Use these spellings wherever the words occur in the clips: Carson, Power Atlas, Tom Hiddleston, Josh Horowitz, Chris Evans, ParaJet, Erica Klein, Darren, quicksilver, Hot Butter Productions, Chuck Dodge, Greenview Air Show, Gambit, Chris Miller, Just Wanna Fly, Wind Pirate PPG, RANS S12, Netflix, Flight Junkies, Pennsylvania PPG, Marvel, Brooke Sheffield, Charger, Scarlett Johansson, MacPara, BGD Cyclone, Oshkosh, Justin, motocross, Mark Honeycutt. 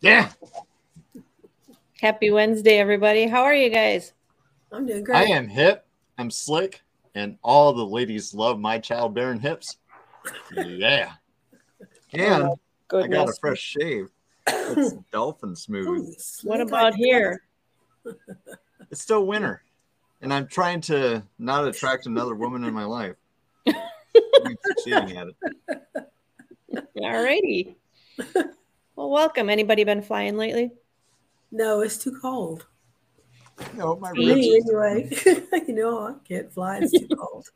Yeah. Happy Wednesday, everybody. How are you guys? I'm doing great. I am hip. I'm slick. And all the ladies love my childbearing hips. Yeah. And oh, I got a fresh shave. It's dolphin smooth. What about here? It's still winter. And I'm trying to not attract another woman in my life. I'm succeeding at it. All righty. Well, welcome. Anybody been flying lately? No, it's too cold. No, my ribs. Anyway, you know, I can't fly. It's too cold.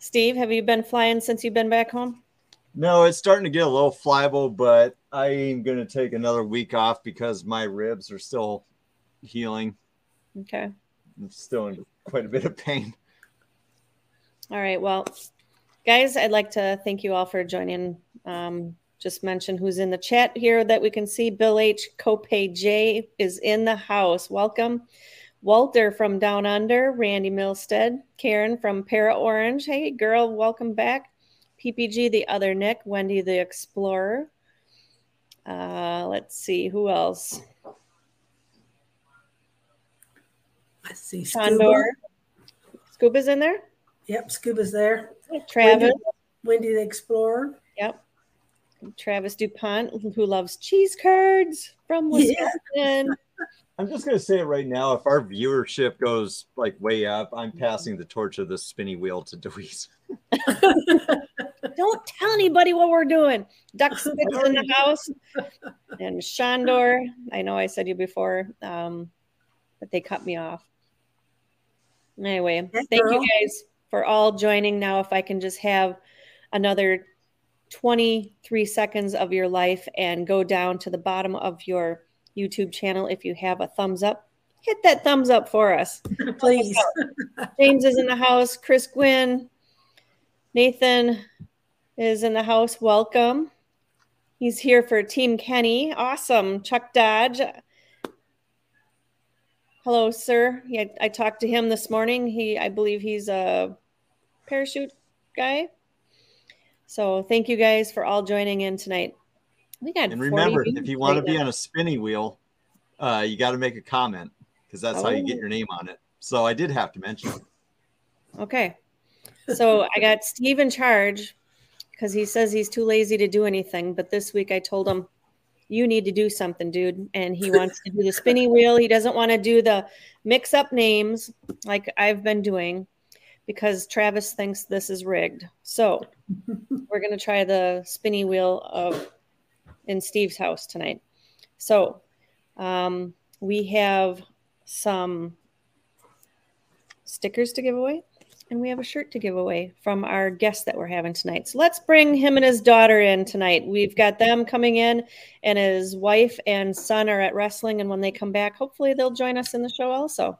Steve, have you been flying since you've been back home? No, it's starting to get a little flyable, but I am going to take another week off because my ribs are still healing. Okay. I'm still in quite a bit of pain. All right. Well, guys, I'd like to thank you all for joining. Just mention who's in the chat here that we can see. Bill H. Copay J is in the house. Welcome. Walter from Down Under. Randy Milstead. Karen from Para Orange. Hey, girl, welcome back. PPG, the other Nick. Wendy, the Explorer. Let's see. Who else? Let's see. Condor. Scuba's in there? Yep, Scuba's there. Travis. Wendy the Explorer. Yep. Travis DuPont, who loves cheese curds from Wisconsin. Yeah. I'm just going to say it right now. If our viewership goes like way up, I'm passing the torch of the spinny wheel to Deweese. Don't tell anybody what we're doing. Duck Spitz in the house. And Shandor, I know I said you before, but they cut me off. Anyway, thank you guys for all joining. Now, if I can just have another 23 seconds of your life and go down to the bottom of your YouTube channel. If you have a thumbs up, hit that thumbs up for us. Please. James is in the house. Chris Gwynn. Nathan is in the house. Welcome. He's here for Team Kenny. Awesome. Chuck Dodge. Hello, sir. Yeah, I talked to him this morning. I believe he's a parachute guy. So thank you guys for all joining in tonight. We got and remember, if you want to be on a spinny wheel, you got to make a comment because that's how you get your name on it. So I did have to mention it. Okay. So I got Steve in charge because he says he's too lazy to do anything. But this week I told him, you need to do something, dude. And he wants to do the spinny wheel. He doesn't want to do the mix-up names like I've been doing, because Travis thinks this is rigged. So we're going to try the spinny wheel in Steve's house tonight. So we have some stickers to give away, and we have a shirt to give away from our guest that we're having tonight. So let's bring him and his daughter in tonight. We've got them coming in, and his wife and son are at wrestling, and when they come back, hopefully they'll join us in the show also.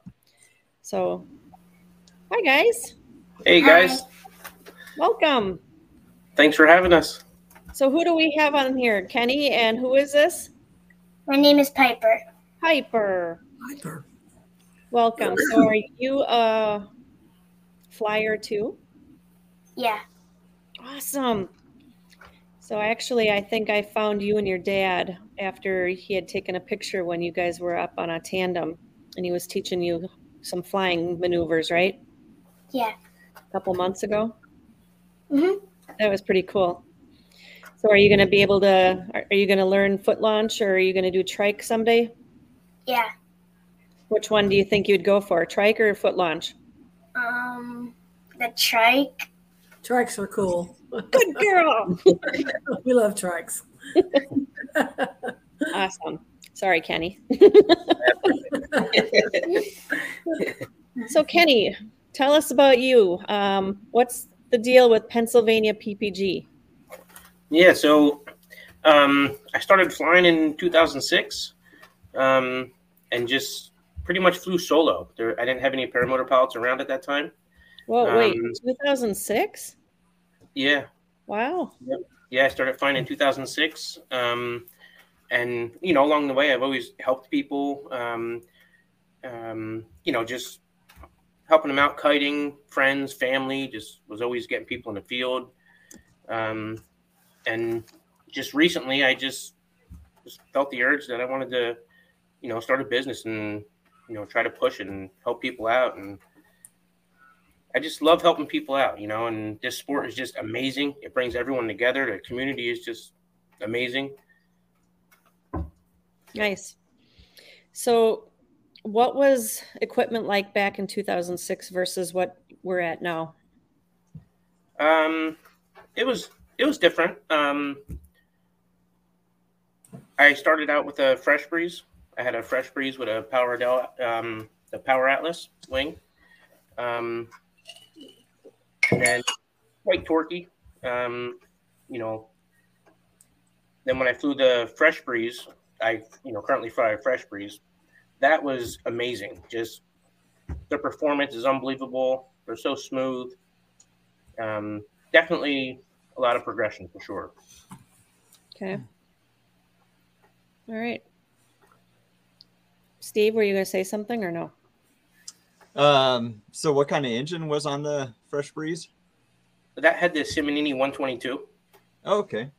So... Hi, guys. Hey, guys. Welcome. Thanks for having us. So who do we have on here? Kenny, and who is this? My name is Piper. Piper. Welcome. So are you a flyer, too? Yeah. Awesome. So actually, I think I found you and your dad after he had taken a picture when you guys were up on a tandem, and he was teaching you some flying maneuvers, right? Yeah. A couple months ago? Mm-hmm. That was pretty cool. So are you going to be able to, are you going to learn foot launch, or are you going to do trike someday? Yeah. Which one do you think you'd go for, trike or foot launch? The trike. Trikes are cool. Good girl. We love trikes. Awesome. Sorry, Kenny. So, Kenny, tell us about you. What's the deal with Pennsylvania PPG? Yeah, so I started flying in 2006 and just pretty much flew solo. I didn't have any paramotor pilots around at that time. Whoa, wait, 2006? Yeah. Wow. Yeah, I started flying in 2006. And, you know, along the way, I've always helped people, you know, just helping them out, kiting, friends, family, just was always getting people in the field. And just recently, I just felt the urge that I wanted to, you know, start a business and, you know, try to push it and help people out. And I just love helping people out, you know, and this sport is just amazing. It brings everyone together. The community is just amazing. Nice. So what was equipment like back in 2006 versus what we're at now? It was different. I started out with a Fresh Breeze. I had a Fresh Breeze with a the Power Atlas wing. And quite torquey. You know, then when I flew the Fresh Breeze, I, you know, currently fly a Fresh Breeze. That was amazing. Just the performance is unbelievable. They're so smooth. Definitely a lot of progression for sure. Okay. All right. Steve, were you going to say something or no? So what kind of engine was on the Fresh Breeze? That had the Simonini 122. Oh, okay.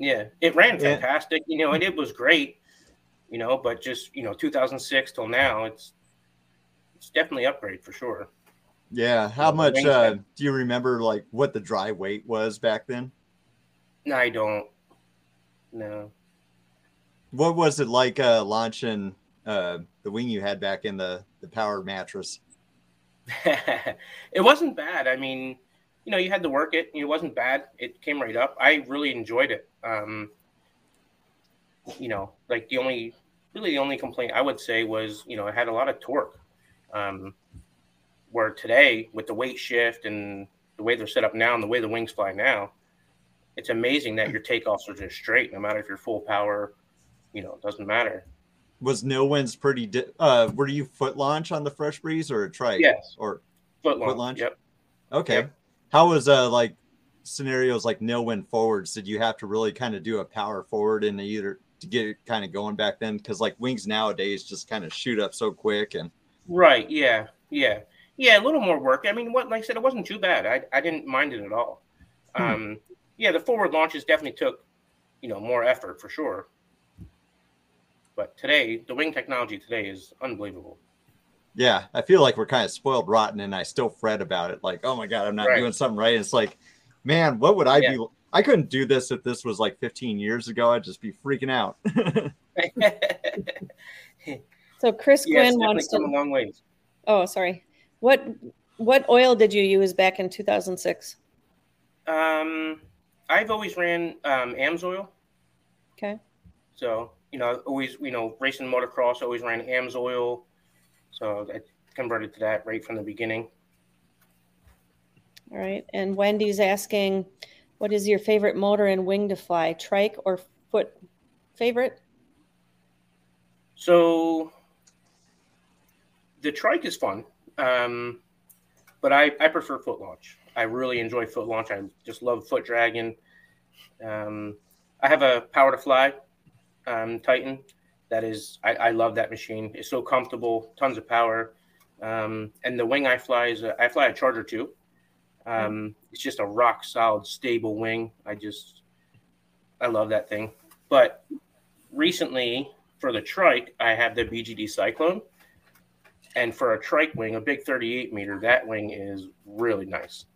Yeah. It ran fantastic, you know, and it was great, you know, but just, you know, 2006 till now, it's definitely an upgrade for sure. Yeah. How much do you remember, like, what the dry weight was back then? No, I don't. No. What was it like launching the wing you had back in the Power mattress? It wasn't bad. I mean, you know, you had to work it. It wasn't bad. It came right up. I really enjoyed it. You know, like the only complaint I would say was, you know, it had a lot of torque. Where today, with the weight shift and the way they're set up now and the way the wings fly now, it's amazing that your takeoffs are just straight, no matter if you're full power, you know, it doesn't matter. Was no wind's pretty were you foot launch on the Fresh Breeze or a trike? Yes. Or foot launch? Yep. Okay. Yep. How was like scenarios like no wind forwards? Did you have to really kind of do a power forward in either to get it kind of going back then? Because like wings nowadays just kind of shoot up so quick and right, yeah, a little more work. I mean, what, like I said, it wasn't too bad. I didn't mind it at all. Yeah, the forward launches definitely took, you know, more effort for sure. But today, the wing technology today is unbelievable. Yeah, I feel like we're kind of spoiled rotten, and I still fret about it. Like, oh my God, I'm not doing something right. It's like, man, what would I be? I couldn't do this if this was like 15 years ago. I'd just be freaking out. So Chris Gwynn wants to come a long ways. Oh, sorry. What oil did you use back in 2006? I've always ran AMS oil. Okay. So, you know, always, you know, racing motocross, always ran AMS oil. So I converted to that right from the beginning. All right. And Wendy's asking, what is your favorite motor and wing to fly, trike or foot? Favorite? So the trike is fun. But I prefer foot launch. I really enjoy foot launch. I just love foot dragging. I have a Power to Fly Titan. That is, I love that machine. It's so comfortable, tons of power. And the wing I fly is I fly a Charger 2. It's just a rock solid, stable wing. I love that thing. But recently for the trike, I have the BGD Cyclone. And for a trike wing, a big 38 meter, that wing is really nice.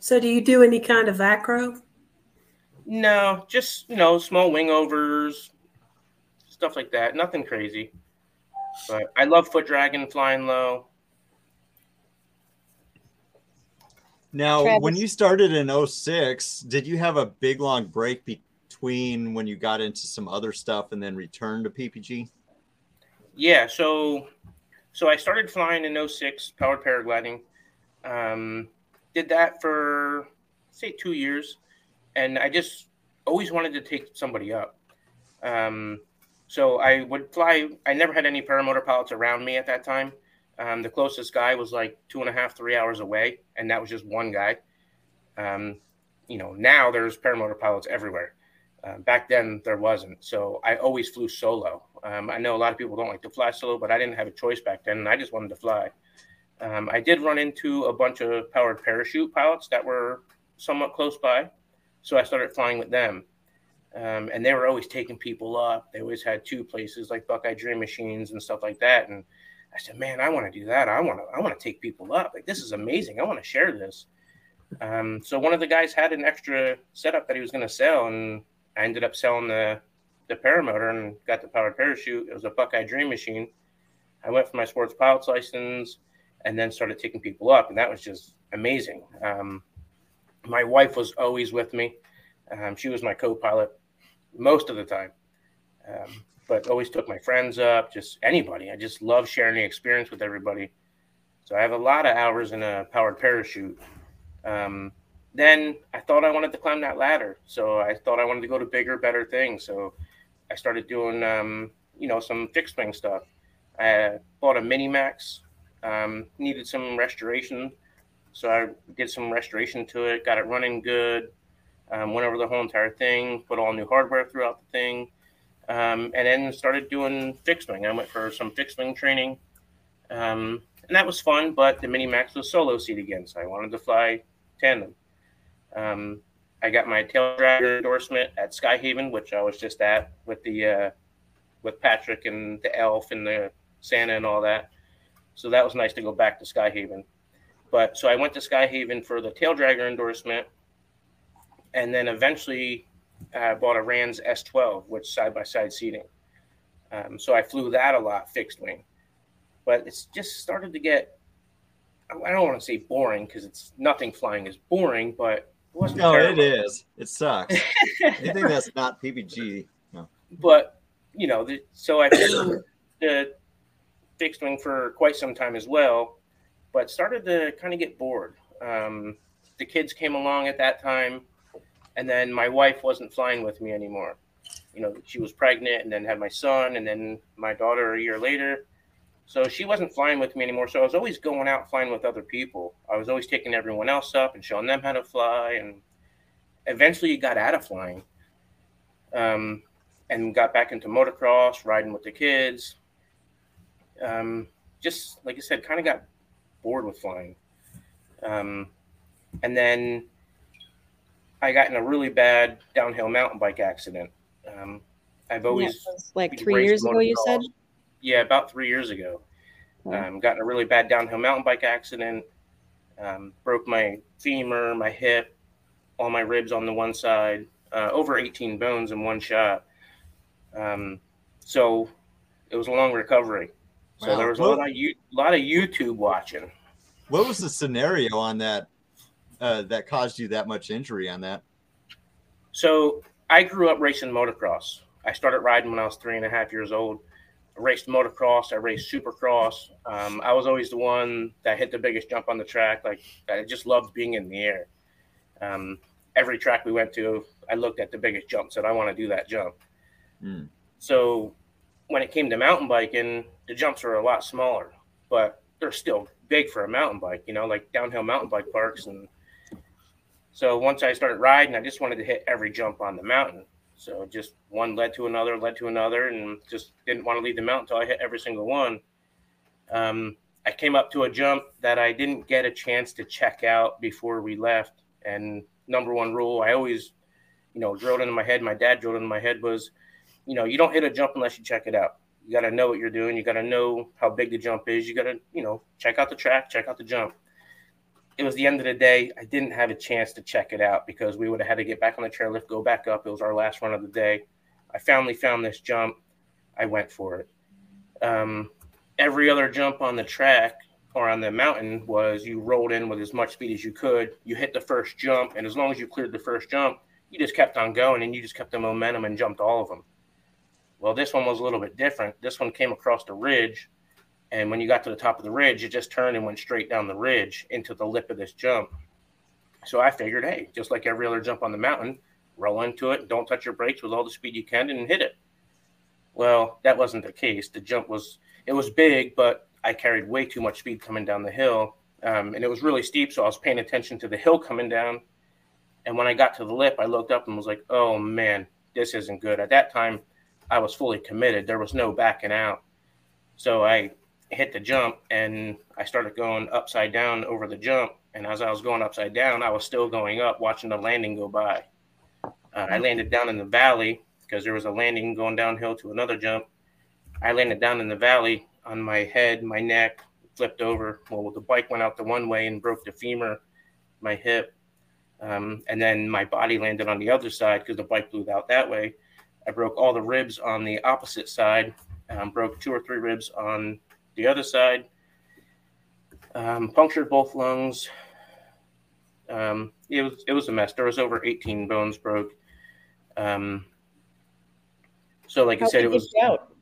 So do you do any kind of acro? No, just, you know, small wing overs, stuff like that. Nothing crazy. But I love foot dragging, flying low. Now, Travis, when you started in 06, did you have a big long break between when you got into some other stuff and then returned to PPG? Yeah, so I started flying in 06, powered paragliding. Did that for, say, 2 years, and I just always wanted to take somebody up. So I would fly. I never had any paramotor pilots around me at that time. The closest guy was like 2.5, 3 hours away, and that was just one guy. You know, now there's paramotor pilots everywhere. Back then, there wasn't. So I always flew solo. I know a lot of people don't like to fly solo, but I didn't have a choice back then, and I just wanted to fly. I did run into a bunch of powered parachute pilots that were somewhat close by. So I started flying with them. And they were always taking people up. They always had two places like Buckeye Dream Machines and stuff like that. And I said, man, I want to do that. I want to take people up. Like, this is amazing. I want to share this. So one of the guys had an extra setup that he was going to sell, and I ended up selling the paramotor and got the powered parachute. It was a Buckeye Dream Machine. I went for my sports pilot's license and then started taking people up, and that was just amazing. My wife was always with me. She was my co-pilot most of the time, but always took my friends up, just anybody. I just love sharing the experience with everybody. So I have a lot of hours in a powered parachute. Then I thought I wanted to climb that ladder. So I thought I wanted to go to bigger, better things. So I started doing, some fixed wing stuff. I bought a Minimax, needed some restoration. So I did some restoration to it, got it running good, went over the whole entire thing, put all new hardware throughout the thing, and then started doing fixed wing. I went for some fixed wing training, and that was fun, but the Minimax was solo seat again, so I wanted to fly tandem. I got my tail dragger endorsement at Skyhaven, which I was just at with Patrick and the elf and the Santa and all that. So that was nice to go back to Skyhaven. But so I went to Skyhaven for the tail dragger endorsement, and then eventually bought a RANS S12, which side-by-side seating. So I flew that a lot, fixed wing. But it's just started to get, I don't want to say boring, because it's nothing flying is boring, but it wasn't terrible. It is. It sucks. Anything that's not PPG. No. But, so I flew the fixed wing for quite some time as well, but started to kind of get bored. The kids came along at that time, and then my wife wasn't flying with me anymore. She was pregnant and then had my son and then my daughter a year later. So she wasn't flying with me anymore. So I was always going out flying with other people. I was always taking everyone else up and showing them how to fly. And eventually you got out of flying and got back into motocross, riding with the kids. Just, like I said, kind of got bored with flying. And then I got in a really bad downhill mountain bike accident. I've always like 3 years ago, you said? Yeah, about 3 years ago. Got in a really bad downhill mountain bike accident. Broke my femur, my hip, all my ribs on the one side, over 18 bones in one shot. So it was a long recovery. So wow. There was a lot of YouTube watching. What was the scenario on that? That caused you that much injury on that? So I grew up racing motocross. I started riding when I was 3.5 years old. I raced motocross. I raced supercross. I was always the one that hit the biggest jump on the track. Like, I just loved being in the air. Every track we went to, I looked at the biggest jump, said, I want to do that jump. Mm. So when it came to mountain biking, the jumps were a lot smaller, but they're still big for a mountain bike, like downhill mountain bike parks. And so once I started riding, I just wanted to hit every jump on the mountain. So just one led to another, and just didn't want to leave the mountain until I hit every single one. I came up to a jump that I didn't get a chance to check out before we left. And number one rule, I always, drilled into my head, my dad drilled into my head was, you don't hit a jump unless you check it out. You got to know what you're doing. You got to know how big the jump is. You got to, check out the track, check out the jump. It was the end of the day. I didn't have a chance to check it out because we would have had to get back on the chairlift, go back up. It was our last run of the day. I finally found this jump. I went for it. Every other jump on the track or on the mountain was you rolled in with as much speed as you could. You hit the first jump, and as long as you cleared the first jump, you just kept on going, and you just kept the momentum and jumped all of them. Well, this one was a little bit different. This one came across the ridge. And when you got to the top of the ridge, it just turned and went straight down the ridge into the lip of this jump. So I figured, hey, just like every other jump on the mountain, roll into it, don't touch your brakes with all the speed you can, and hit it. Well, that wasn't the case. The jump was big, but I carried way too much speed coming down the hill. And it was really steep, so I was paying attention to the hill coming down. And when I got to the lip, I looked up and was like, oh, man, this isn't good. At that time, I was fully committed. There was no backing out. So I hit the jump, and I started going upside down over the jump. And as I was going upside down, I was still going up, watching the landing go by. I landed down in the valley because there was a landing going downhill to another jump. I landed down in the valley on my head, my neck flipped over. Well, the bike went out the one way and broke the femur, my hip. And then my body landed on the other side because the bike blew out that way. I broke all the ribs on the opposite side, broke 2 or 3 ribs on the other side, punctured both lungs. It was a mess. There was over 18 bones broke. So like I said, it was out.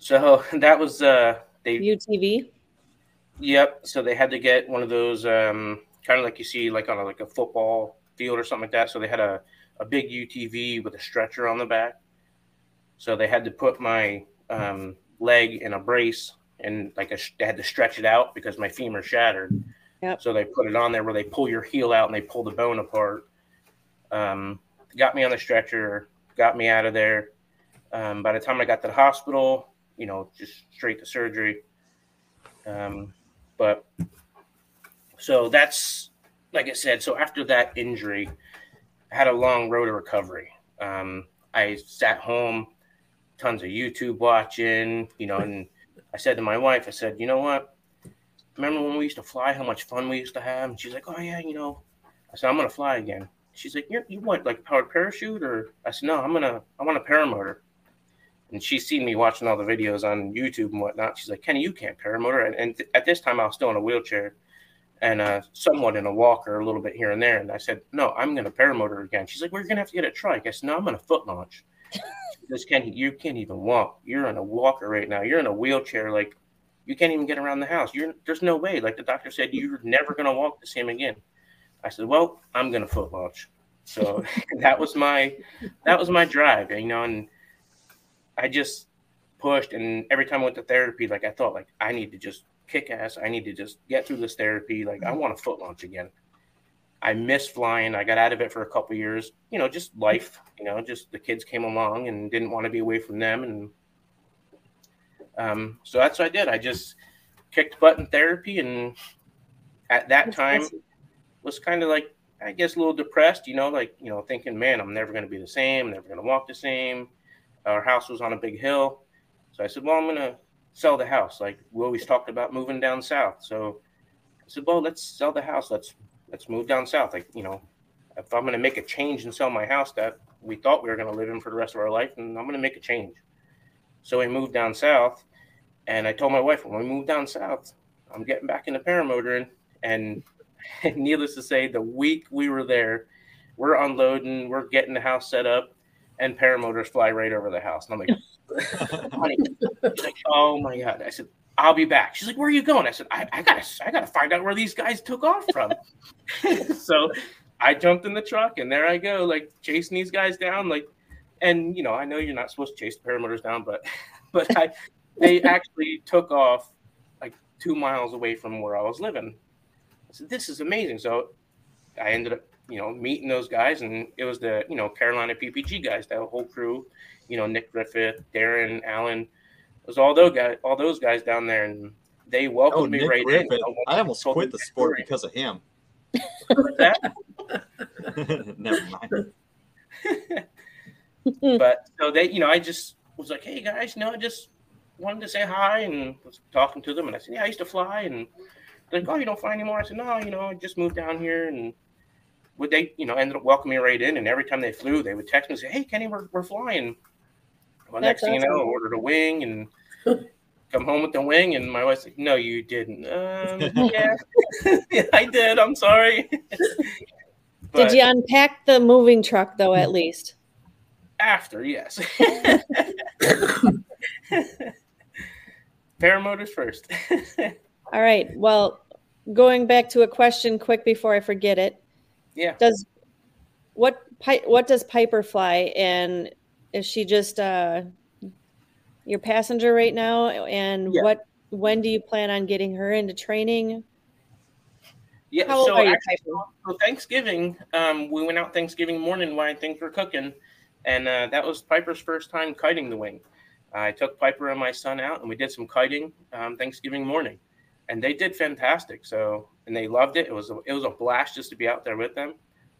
So that was they UTV. Yep. So they had to get one of those kind of like you see like on a football field or something like that. So they had a big UTV with a stretcher on the back. So they had to put my leg in a brace and they had to stretch it out because my femur shattered. Yep. So they put it on there where they pull your heel out and they pull the bone apart. Got me on the stretcher, got me out of there. By the time I got to the hospital, you know, just straight to surgery. But so that's, like I said, so after that injury, I had a long road to recovery. I sat home, tons of YouTube watching, you know, and I said to my wife, I said, you know what? Remember when we used to fly, how much fun we used to have? And she's like, oh, yeah, you know. I said, I'm going to fly again. She's like, you want like a powered parachute? Or I said, no, I want a paramotor. And she's seen me watching all the videos on YouTube and whatnot. She's like, Kenny, you can't paramotor. And at this time, I was still in a wheelchair and somewhat in a walker, a little bit here and there. And I said, no, I'm going to paramotor again. She's like, we're going to have to get a trike. I said, no, I'm going to foot launch. She says, Kenny, you can't even walk. You're in a walker right now. You're in a wheelchair. Like, you can't even get around the house. There's no way. Like the doctor said, you're never going to walk the same again. I said, well, I'm going to foot launch. So that was my drive, you know, and I just pushed. And every time I went to therapy, like I thought, like I need to just kick ass. I need to just get through this therapy. Like I want to foot launch again. I miss flying. I got out of it for a couple of years, you know, just life, you know, just the kids came along and didn't want to be away from them. And so that's what I did. I just kicked butt in therapy. And at that time, was kind of like, I guess, a little depressed, you know, like, you know, thinking, man, I'm never going to be the same. I'm never going to walk the same. Our house was on a big hill. So I said, well, I'm going to sell the house. Like we always talked about moving down south. So I said, well, let's sell the house. Let's move down south. Like, you know, if I'm going to make a change and sell my house that we thought we were going to live in for the rest of our life, and I'm going to make a change. So we moved down south, and I told my wife, when we move down south, I'm getting back into paramotoring. And needless to say, the week we were there, we're unloading, we're getting the house set up, and paramotors fly right over the house. And I'm like, honey. She's like, oh my God. I said, I'll be back. She's like, where are you going? I said, I gotta find out where these guys took off from. So I jumped in the truck, and there I go, like chasing these guys down, like. And, you know, I know you're not supposed to chase the paramotors down, but they actually took off like 2 miles away from where I was living. I said, this is amazing. So I ended up, you know, meeting those guys. And it was the, you know, Carolina PPG guys, that whole crew, you know, Nick Griffith, Darren, Alan. It was all those guys down there. And they welcomed me Nick right Griffith. In. I almost quit the sport because of him. Never mind. But so they, you know, I just was like, hey guys, you know, I just wanted to say hi, and was talking to them. And I said, yeah, I used to fly. And they're like, oh, you don't fly anymore? I said, no, you know, I just moved down here. And would they, you know, ended up welcoming me right in. And every time they flew, they would text me and say, hey, Kenny, we're flying. Well, next thing you know, I ordered a wing and come home with the wing. And my wife's like, no, you didn't. Yeah, I did. I'm sorry. But, did you unpack the moving truck, though, at least? After, yes. Paramotors first. All right. Well, going back to a question quick before I forget it. Yeah. What does Piper fly? And is she just your passenger right now? And yeah. When do you plan on getting her into training? Yeah, so Thanksgiving, we went out Thanksgiving morning while things were cooking. And that was Piper's first time kiting the wing. I took Piper and my son out, and we did some kiting Thanksgiving morning, and they did fantastic. So, and they loved it. It was a blast just to be out there with them.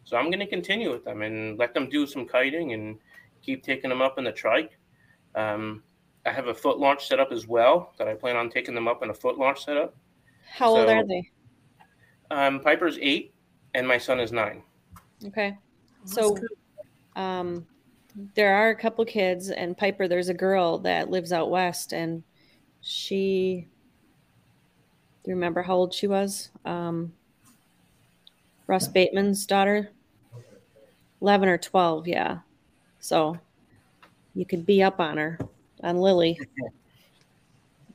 So I'm going to continue with them and let them do some kiting and keep taking them up in the trike. I have a foot launch set up as well that I plan on taking them up in a foot launch setup. How old are they? Piper's 8 and my son is 9. Okay. So there are a couple kids, and Piper, there's a girl that lives out west, and she, do you remember how old she was? Russ Bateman's daughter, 11 or 12. Yeah. So you could be up on her, on Lily.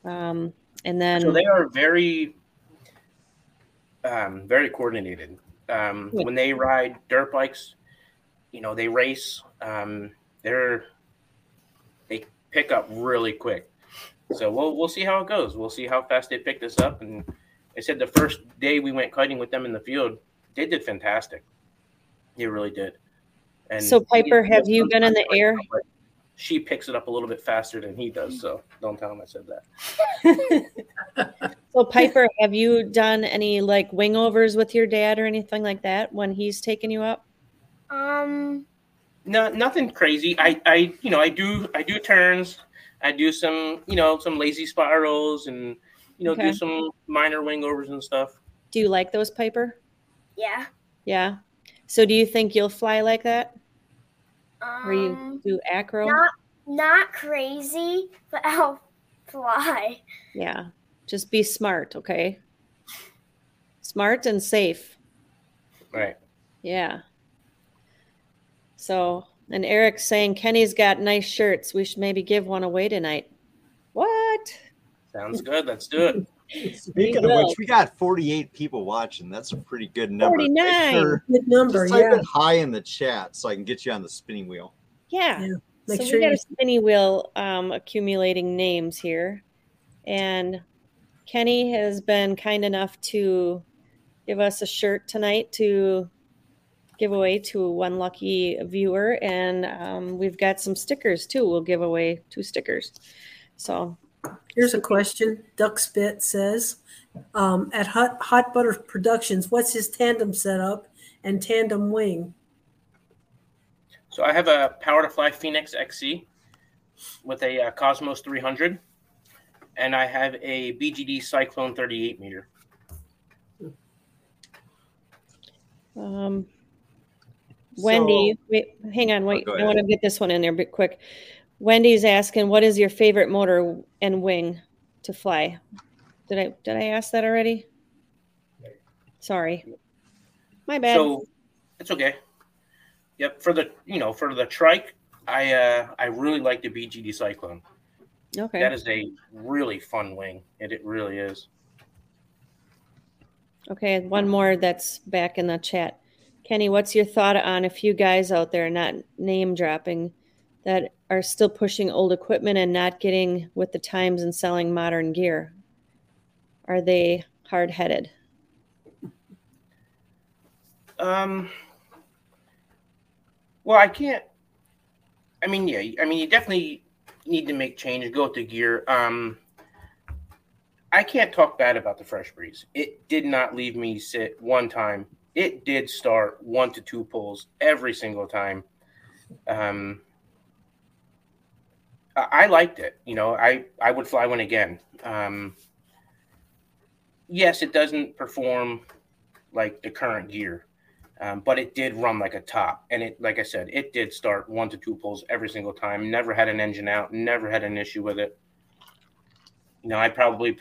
And then. So they are very, very coordinated. When they ride dirt bikes, you know, they race, they pick up really quick. So we'll see how it goes. We'll see how fast they pick this up. And I said the first day we went kiting with them in the field, they did fantastic. They really did. And so Piper, have you been in the air? She picks it up a little bit faster than he does. So don't tell him I said that. So Piper, have you done any like wingovers with your dad or anything like that when he's taken you up? No, nothing crazy. I do turns. I do some lazy spirals and, do some minor wingovers and stuff. Do you like those, Piper? Yeah. Yeah. So do you think you'll fly like that? Or you do acro? Not crazy, but I'll fly. Yeah. Just be smart, okay? Smart and safe. Right. Yeah. So, and Eric's saying, Kenny's got nice shirts. We should maybe give one away tonight. What? Sounds good. Let's do it. Speaking of which, we got 48 people watching. That's a pretty good number. 49. Good number, just type it high in the chat so I can get you on the spinning wheel. Yeah. Make sure we got a spinning wheel accumulating names here. And Kenny has been kind enough to give us a shirt tonight to give away to one lucky viewer. And we've got some stickers, too. We'll give away 2 stickers. So... Here's a question. Duckspit says, at Hot Butter Productions, what's his tandem setup and tandem wing? So I have a Power to Fly Phoenix XC with a Cosmos 300, and I have a BGD Cyclone 38 meter. Wendy, wait, hang on, wait. I want to get this one in there a bit quick. Wendy's asking, what is your favorite motor and wing to fly? Did I ask that already? Sorry. My bad. So it's okay. Yep. For the trike, I really like the BGD Cyclone. Okay. That is a really fun wing. It really is. Okay. One more that's back in the chat. Kenny, what's your thought on a few guys out there not name dropping that are still pushing old equipment and not getting with the times and selling modern gear? Are they hard-headed? Well, I can't. I mean, yeah. I mean, you definitely need to make change, go with the gear. I can't talk bad about the Fresh Breeze. It did not leave me sit one time. It did start 1 to 2 pulls every single time. I liked it. I would fly one again. Yes, it doesn't perform like the current gear, but it did run like a top. And it, like I said, it did start 1 to 2 pulls every single time. Never had an engine out, never had an issue with it. I probably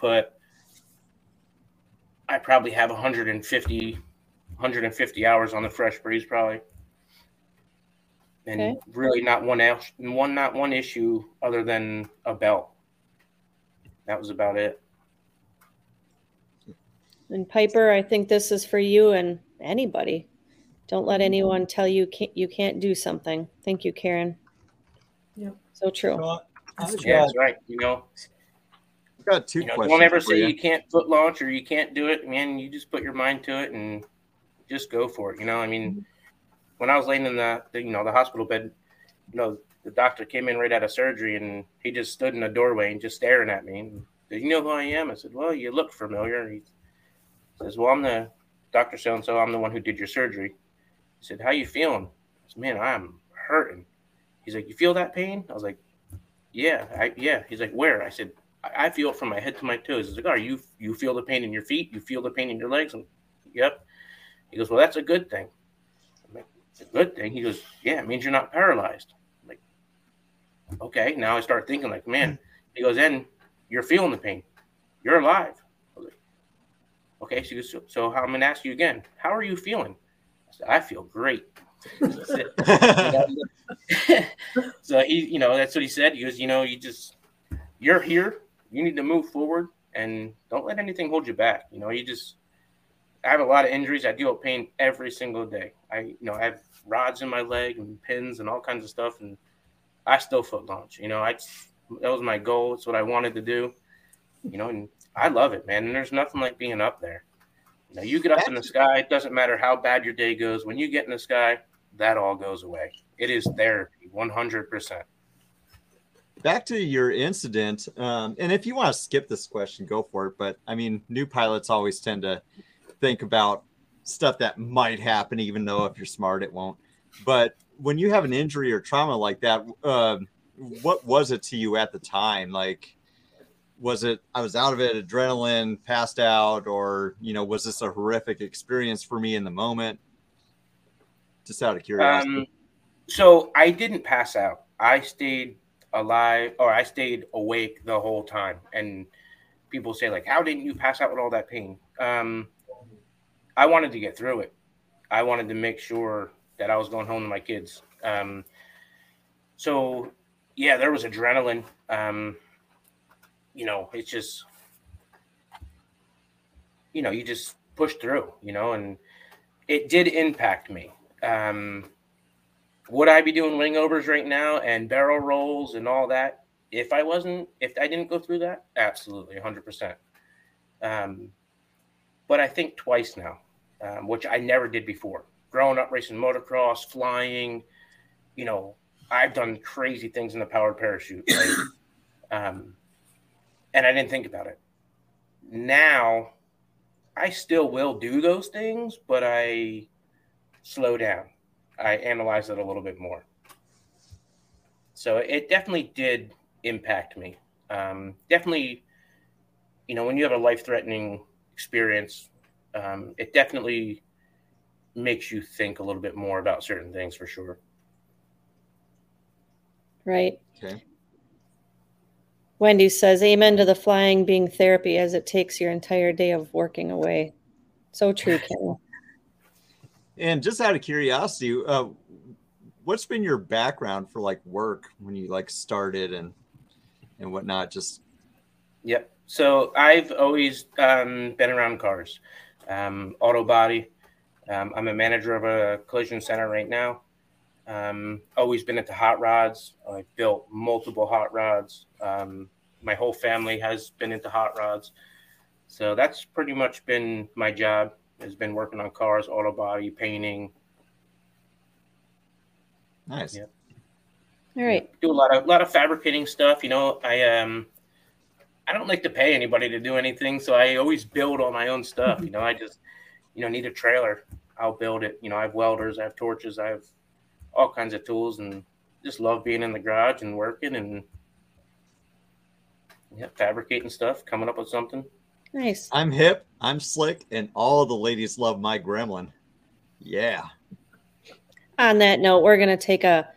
have 150 hours on the Fresh Breeze probably. And okay. Really not one issue other than a belt. That was about it. And Piper, I think this is for you and anybody. Don't let anyone tell you you can't do something. Thank you, Karen. Yeah. So true. That's right. I've got 2 questions. Don't ever say you can't foot launch or you can't do it. Man, you just put your mind to it and just go for it. When I was laying in the hospital bed, the doctor came in right out of surgery and he just stood in the doorway and just staring at me. And said, "You know who I am?" I said, "Well, you look familiar." He says, "Well, I'm the Dr. So-and-so. I'm the one who did your surgery." He said, "How you feeling?" I said, "Man, I'm hurting." He's like, "You feel that pain?" I was like, yeah. He's like, "Where?" I said, I feel it from my head to my toes. He's like, "Oh, you feel the pain in your feet? You feel the pain in your legs?" I'm, "Yep." He goes, "Well, that's a good thing." I'm like, "It's a good thing?" He goes, "Yeah, it means you're not paralyzed." I'm like, okay. Now I start thinking like, man. He goes, "And you're feeling the pain. You're alive." I was like, okay. She goes, so I'm going to ask you again. How are you feeling? I said, "I feel great." So he, you know, that's what he said. He goes, "You know, you're here. You need to move forward and don't let anything hold you back. You know, I have a lot of injuries. I deal with pain every single day. I have rods in my leg and pins and all kinds of stuff. And I still foot launch, you know, that was my goal. It's what I wanted to do, you know, and I love it, man. And there's nothing like being up there. You know, you get up in the sky. It doesn't matter how bad your day goes. When you get in the sky, that all goes away. It is therapy, 100%. Back to your incident, and if you want to skip this question, go for it. But, I mean, new pilots always tend to think about stuff that might happen, even though if you're smart, it won't. But when you have an injury or trauma like that, what was it to you at the time? Like, was it I was out of it, adrenaline, passed out, or, you know, was this a horrific experience for me in the moment? Just out of curiosity. So I didn't pass out. I stayed alive, or I stayed awake the whole time. And people say, like, how didn't you pass out with all that pain? I wanted to get through it. I wanted to make sure that I was going home to my kids. So yeah, there was adrenaline. You know, it's just, you know, you just push through, you know, and it did impact me. Would I be doing wingovers right now and barrel rolls and all that if I didn't go through that? Absolutely, 100%. But I think twice now, which I never did before. Growing up racing motocross, flying, you know, I've done crazy things in the powered parachute. Right? And I didn't think about it. Now, I still will do those things, but I slow down. I analyze it a little bit more. So it definitely did impact me. Definitely, you know, when you have a life-threatening experience, it definitely makes you think a little bit more about certain things for sure. Right. Okay. Wendy says, amen to the flying being therapy as it takes your entire day of working away. So true, Kenny. And just out of curiosity, what's been your background for like work when you like started and whatnot? Just yep. So I've always been around cars, auto body. I'm a manager of a collision center right now. Always been into hot rods. I built multiple hot rods. My whole family has been into hot rods. So that's pretty much been my job. Has been working on cars, auto body, painting. Nice. Yeah. All right. Do a lot of fabricating stuff. You know, I don't like to pay anybody to do anything, so I always build all my own stuff. You know, I just, you know, need a trailer, I'll build it. You know, I have welders, I have torches, I have all kinds of tools, and just love being in the garage and working and yeah, fabricating stuff, coming up with something. Nice. I'm hip, I'm slick, and all the ladies love my gremlin. Yeah. On that note, we're going to take a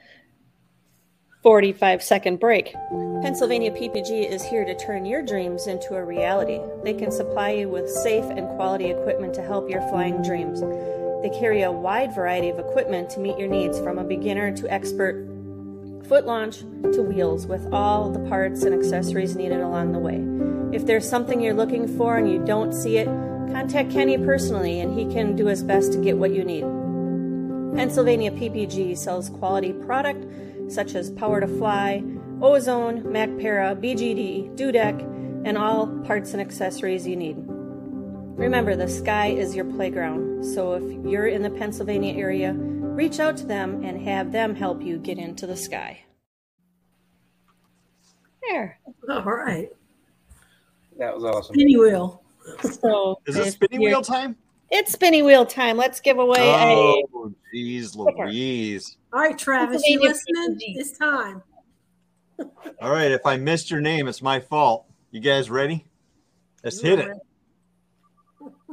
45-second break. Pennsylvania PPG is here to turn your dreams into a reality. They can supply you with safe and quality equipment to help your flying dreams. They carry a wide variety of equipment to meet your needs, from a beginner to expert, foot launch to wheels, with all the parts and accessories needed along the way. If there's something you're looking for and you don't see it, contact Kenny personally and he can do his best to get what you need. Pennsylvania PPG sells quality product such as Power to Fly, Ozone, MacPara, BGD, Dudek, and all parts and accessories you need. Remember, the sky is your playground, so if you're in the Pennsylvania area, reach out to them and have them help you get into the sky. There. All right. That was awesome. Spinny wheel. So is it spinning wheel time? It's spinny wheel time. Let's give away a geez, Louise. All right, Travis, you listening? It's time. All right, if I missed your name, it's my fault. You guys ready? Let's hit it.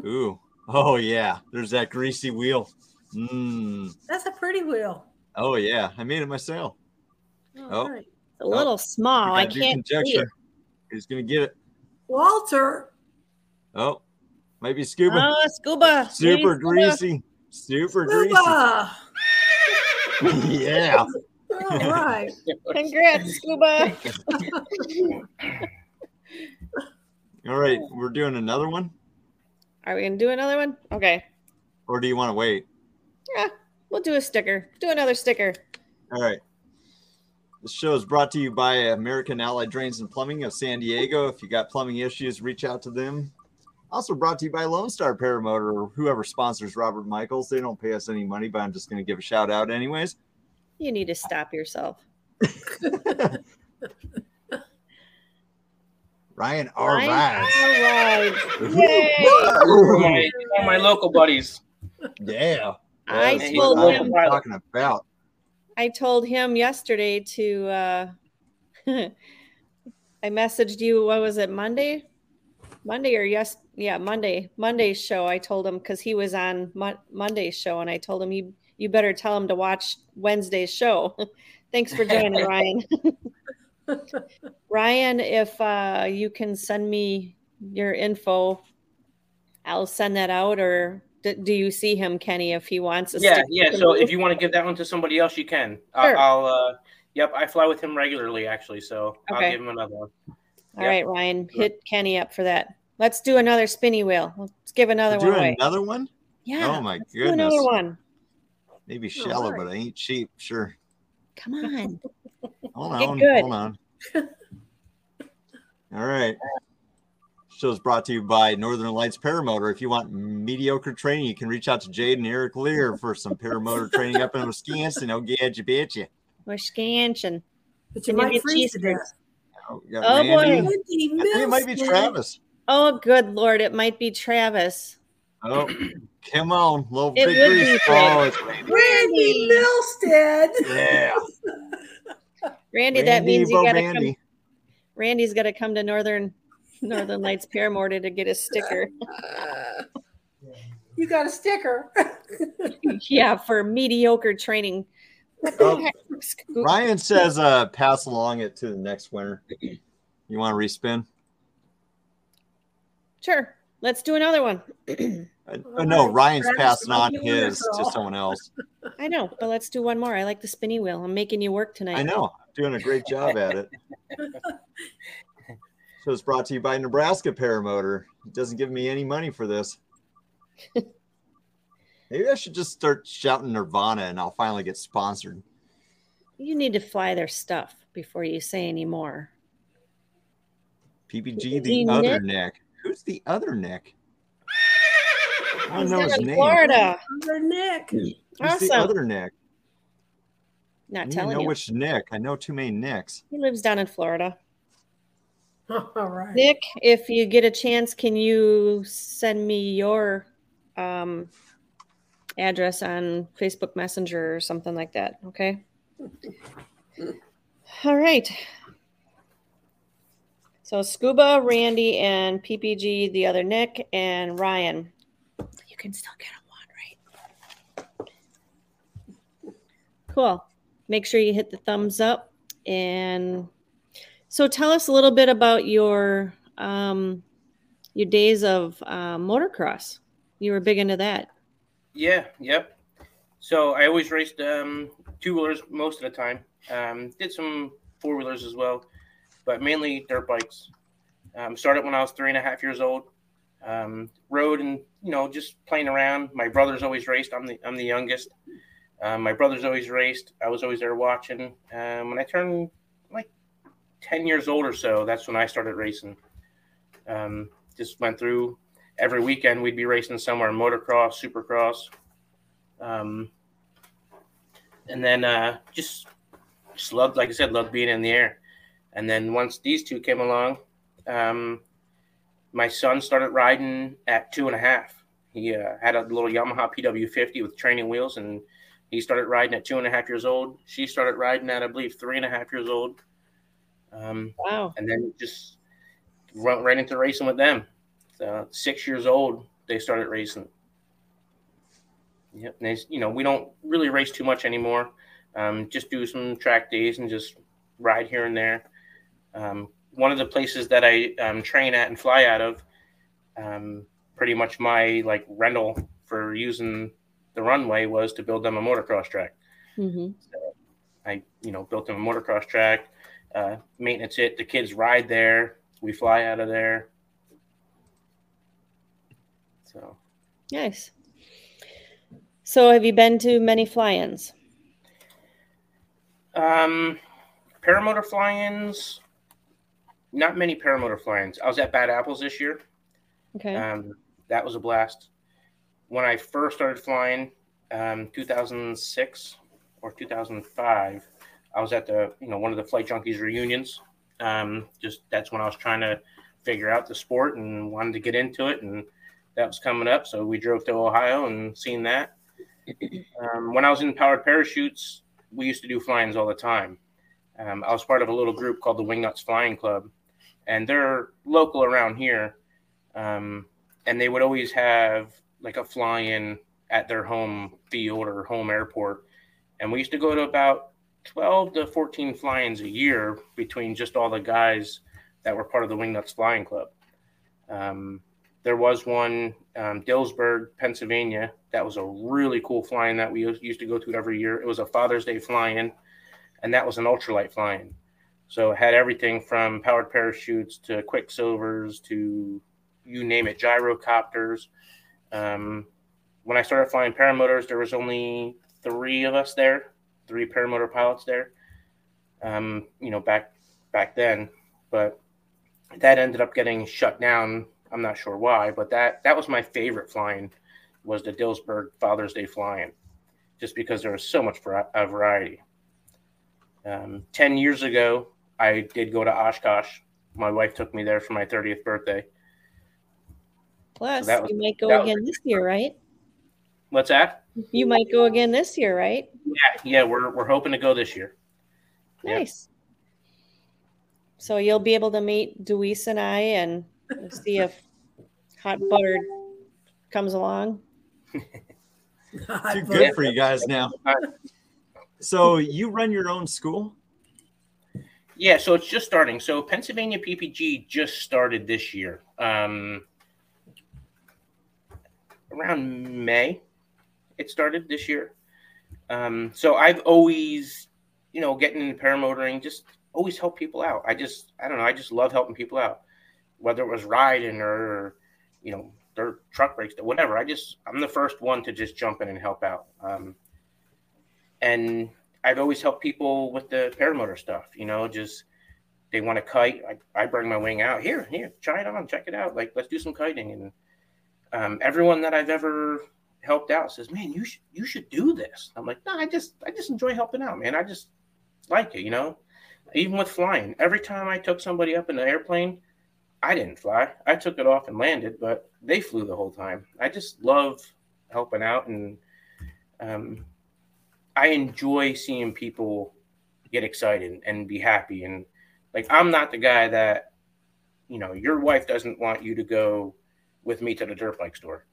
Ooh. Oh, yeah. There's that greasy wheel. Mm. That's a pretty wheel. Oh, yeah. I made it myself. Oh, right. A little small. I can't see it. Who's going to get it? Walter. Oh, might be scuba. Oh, scuba. Super greasy. Super greasy. Yeah. All right. Congrats, scuba. All right. We're doing another one. Are we going to do another one? Okay. Or do you want to wait? Yeah, we'll do a sticker. Do another sticker. All right. This show is brought to you by American Allied Drains and Plumbing of San Diego. If you got plumbing issues, reach out to them. Also brought to you by Lone Star Paramotor or whoever sponsors Robert Michaels. They don't pay us any money, but I'm just going to give a shout out anyways. You need to stop yourself. Ryan R. Ryan. Yay. My local buddies. Yeah. I told him yesterday to I messaged you, what was it, Monday? Monday or yes, yeah, Monday. Monday's show, I told him, because he was on Monday's show, and I told him you better tell him to watch Wednesday's show. Thanks for joining, Ryan. Ryan, if you can send me your info, I'll send that out. Or do you see him, Kenny, if he wants? Yeah. So if you want to give that one to somebody else, you can. Sure. Yep, I fly with him regularly, actually. So okay. I'll give him another one. All right, Ryan, hit Kenny up for that. Let's do another spinny wheel. Let's give another one away. Another one? Yeah. Oh my goodness. Do another one. Maybe shallow, but I ain't cheap. Sure. Come on. Hold on. All right. Show's brought to you by Northern Lights Paramotor. If you want mediocre training, you can reach out to Jade and Eric Lear for some paramotor training up in Wisconsin. I'll get you, bitch. Wisconsin. But you might freeze today. Oh, boy. I think it might be Travis. Oh, good Lord. It might be Travis. Oh, come on. Little big grease. Oh, it's Randy Milstead. Yeah. Randy, that means you got to come. Randy's got to come to Northern Lights Paramotor to get a sticker. You got a sticker. Yeah, for mediocre training. Ryan says pass along it to the next winner. You want to respin? Sure. Let's do another one. No, Ryan's passing on his to someone else. I know, but let's do one more. I like the spinny wheel. I'm making you work tonight. I know. I'm doing a great job at it. So it's brought to you by Nebraska Paramotor. It doesn't give me any money for this. Maybe I should just start shouting Nirvana and I'll finally get sponsored. You need to fly their stuff before you say any more. PPG, the other Nick. Who's the other Nick? I don't know his name. Florida. Other Nick. Who's the other Nick? Not telling you. I know which Nick. I know too many Nicks. He lives down in Florida. All right. Nick, if you get a chance, can you send me your address on Facebook Messenger or something like that? Okay. All right. So Scuba, Randy, and PPG, the other Nick, and Ryan. You can still get him one, right? Cool. Make sure you hit the thumbs up. And so tell us a little bit about your days of motocross. You were big into that. Yeah, yep. So I always raced two-wheelers most of the time. Did some four-wheelers as well, but mainly dirt bikes. Started when I was 3.5 years old. Rode and, just playing around. My brother's always raced. I'm the youngest. My brother's always raced. I was always there watching. When I turned like 10 years old or so, that's when I started racing. Just went through every weekend. We'd be racing somewhere, motocross, supercross. And then just loved, like I said, loved being in the air. And then once these two came along, my son started riding at 2.5. He had a little Yamaha PW50 with training wheels, and he started riding at 2.5 years old. She started riding at, I believe, 3.5 years old. Wow. And then just went right into racing with them. 6 years old, they started racing. Yep. And they, you know, we don't really race too much anymore. Just do some track days and just ride here and there. One of the places that I train at and fly out of, pretty much my like rental for using the runway was to build them a motocross track. Mm-hmm. So I, you know, built them a motocross track, maintenance it. The kids ride there. We fly out of there. So nice. So have you been to many fly-ins? Paramotor fly-ins, not many paramotor fly-ins. I was at Bad Apples this year. Okay. That was a blast. When I first started flying, 2006 or 2005, I was at the, you know, one of the Flight Junkies reunions. Just that's when I was trying to figure out the sport and wanted to get into it, and that was coming up. So we drove to Ohio and seen that. When I was in powered parachutes, we used to do fly-ins all the time. I was part of a little group called the Wingnuts Flying Club, and they're local around here. And they would always have like a fly-in at their home field or home airport. And we used to go to about 12 to 14 fly-ins a year between just all the guys that were part of the Wingnuts Flying Club. There was one, Dillsburg, Pennsylvania. That was a really cool fly-in that we used to go to every year. It was a Father's Day fly-in, and that was an ultralight fly-in. So it had everything from powered parachutes to quicksilvers to you name it, gyrocopters. When I started flying paramotors, there was only three of us there, three paramotor pilots there, you know, back then. But that ended up getting shut down. I'm not sure why, but that was my favorite flying, was the Dillsburg Father's Day flying, just because there was so much variety. 10 years ago, I did go to Oshkosh. My wife took me there for my 30th birthday. Plus, so you might go again this year, right? What's that? You might go again this year, right? Yeah, we're hoping to go this year. Nice. Yeah. So you'll be able to meet Deweese and I and see if hot butter comes along. Too good for you guys now. So you run your own school? Yeah, so it's just starting. So Pennsylvania PPG just started this year. Around May, it started this year. So I've always, you know, getting into paramotoring, just always help people out. I just love helping people out. Whether it was riding or, you know, their truck breaks, whatever. I'm the first one to just jump in and help out. And I've always helped people with the paramotor stuff, you know, just they want to kite. I bring my wing out here, try it on, check it out. Like, let's do some kiting. And everyone that I've ever helped out says, man, you should do this. I'm like, no, I just enjoy helping out, man. I just like it, you know, even with flying. Every time I took somebody up in the airplane, I didn't fly. I took it off and landed, but they flew the whole time. I just love helping out, and I enjoy seeing people get excited and be happy. And like, I'm not the guy that, you know, your wife doesn't want you to go with me to the dirt bike store,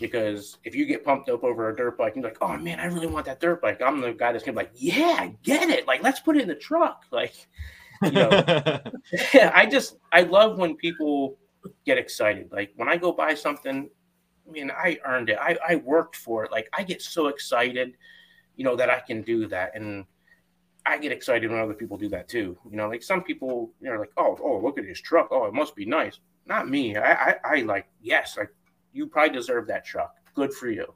because if you get pumped up over a dirt bike and you're like, oh man, I really want that dirt bike, I'm the guy that's gonna be like, yeah, I get it, like, let's put it in the truck, like, you know. I love when people get excited. Like, when I go buy something, I mean, I earned it, I worked for it, like, I get so excited, you know, that I can do that. And I get excited when other people do that too, you know. Like, some people, you know, like, oh look at his truck, oh, it must be nice. Not me. I like, yes, like, you probably deserve that truck. Good for you.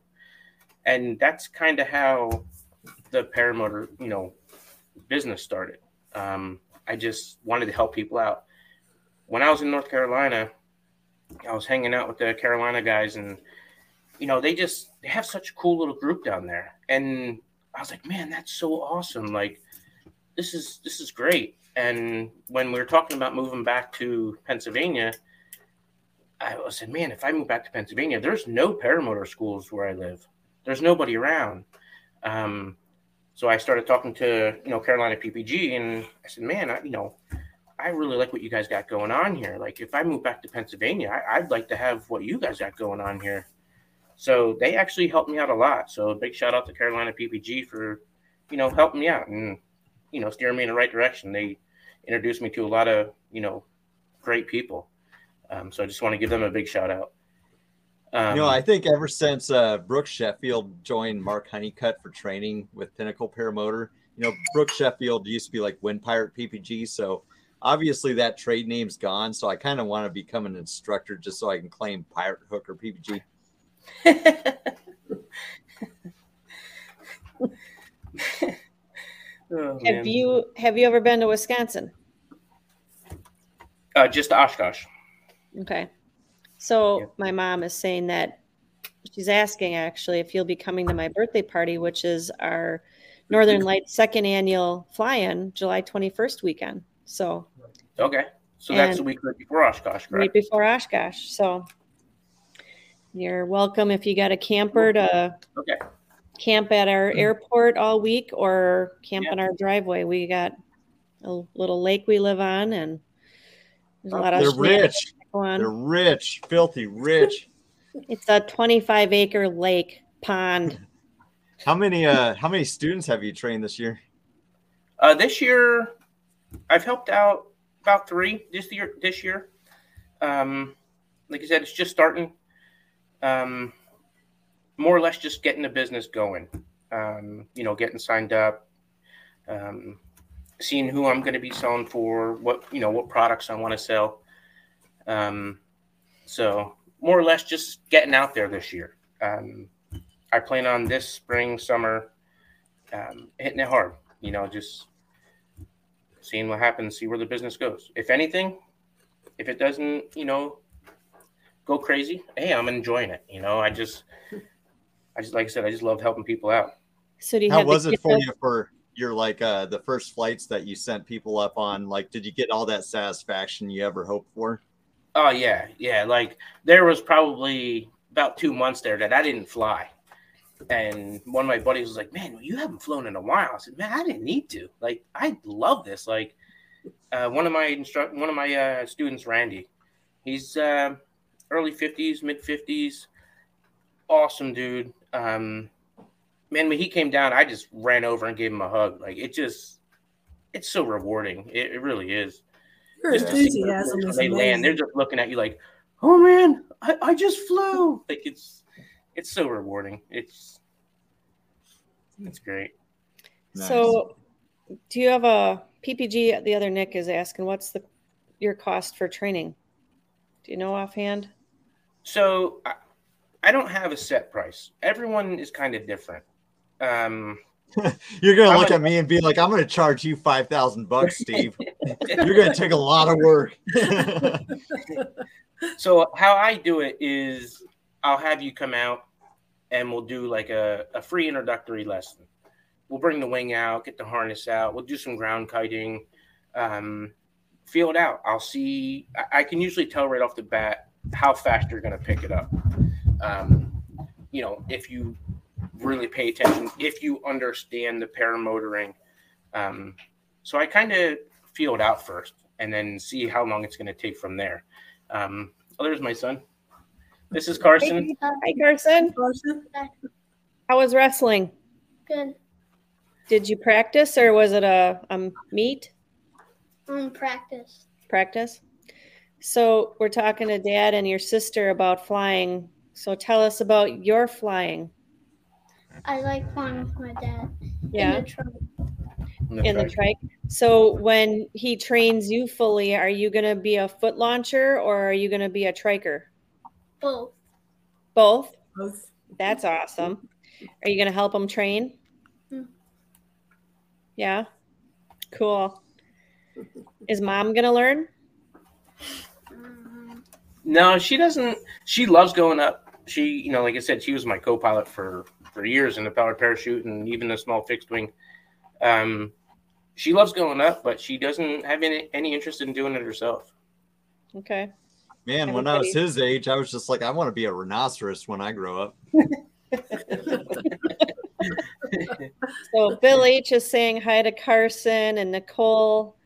And that's kind of how the paramotor, you know, business started. I just wanted to help people out. When I was in North Carolina, I was hanging out with the Carolina guys, and, you know, they have such a cool little group down there. And I was like, man, that's so awesome. Like, this is great. And when we were talking about moving back to Pennsylvania, I said, man, if I move back to Pennsylvania, there's no paramotor schools where I live. There's nobody around. So I started talking to, Carolina PPG, and I said, man, I really like what you guys got going on here. Like, if I move back to Pennsylvania, I'd like to have what you guys got going on here. So they actually helped me out a lot. So a big shout out to Carolina PPG for, helping me out and, steering me in the right direction. They introduced me to a lot of, great people. So I just want to give them a big shout out. I think ever since Brooke Sheffield joined Mark Honeycutt for training with Pinnacle Paramotor, Brooke Sheffield used to be like Wind Pirate PPG. So obviously that trade name's gone. So I kind of want to become an instructor just so I can claim Pirate Hooker PPG. Have you ever been to Wisconsin? Just Oshkosh. Okay. So my mom is saying that she's asking actually if you'll be coming to my birthday party, which is our Northern Lights second annual fly-in, July 21st weekend. So okay. So that's the week right before Oshkosh, correct? Right before Oshkosh. So you're welcome if you got a camper to camp at our airport all week or camp in our driveway. We got a little lake we live on, and there's a lot of rich. They're rich, filthy rich. It's a 25-acre lake pond. How many students have you trained this year? This year, I've helped out about 3 this year. Like I said, it's just starting. More or less just getting the business going, getting signed up, seeing who I'm going to be selling for, what products I want to sell. So more or less just getting out there this year. I plan on this spring, summer, hitting it hard, just seeing what happens, see where the business goes. If anything, if it doesn't, go crazy, hey, I'm enjoying it. I just like I said, I just love helping people out. So how was it for you for your the first flights that you sent people up on? Like, did you get all that satisfaction you ever hoped for? Oh yeah. Like, there was probably about 2 months there that I didn't fly, and one of my buddies was like, "Man, you haven't flown in a while." I said, "Man, I didn't need to. Like, I love this." Like, one of my students, Randy, he's early 50s, mid 50s. Awesome dude. Man, when he came down, I just ran over and gave him a hug. Like, it's so rewarding. It really is. Your enthusiasm is amazing. They land, they're just looking at you like, oh man, I just flew. Like, it's so rewarding. It's great. Nice. So do you have a PPG? The other Nick is asking, what's your cost for training? Do you know offhand? So I don't have a set price. Everyone is kind of different. You're going to look at me and be like, I'm going to charge you $5,000, Steve. You're going to take a lot of work. So how I do it is I'll have you come out and we'll do like a free introductory lesson. We'll bring the wing out, get the harness out. We'll do some ground kiting. Feel it out. I'll see. I can usually tell right off the bat how fast you're going to pick it up. If you really pay attention, if you understand the paramotoring. So I kind of feel it out first and then see how long it's going to take from there. There's my son. This is Carson. Hi, Carson. How was wrestling? Good. Did you practice, or was it a meet? Practice. So we're talking to Dad and your sister about flying. So tell us about your flying. I like flying with my dad. Yeah. In the trike. So when he trains you fully, are you going to be a foot launcher or are you going to be a triker? Both. That's awesome. Are you going to help him train? Mm. Yeah. Cool. Is Mom going to learn? No, she doesn't. She loves going up. She, like I said, she was my co-pilot for years in the powered parachute and even the small fixed wing. She loves going up, but she doesn't have any interest in doing it herself. Okay. Man, everybody. When I was his age, I was just like, I want to be a rhinoceros when I grow up. So Bill H is saying hi to Carson and Nicole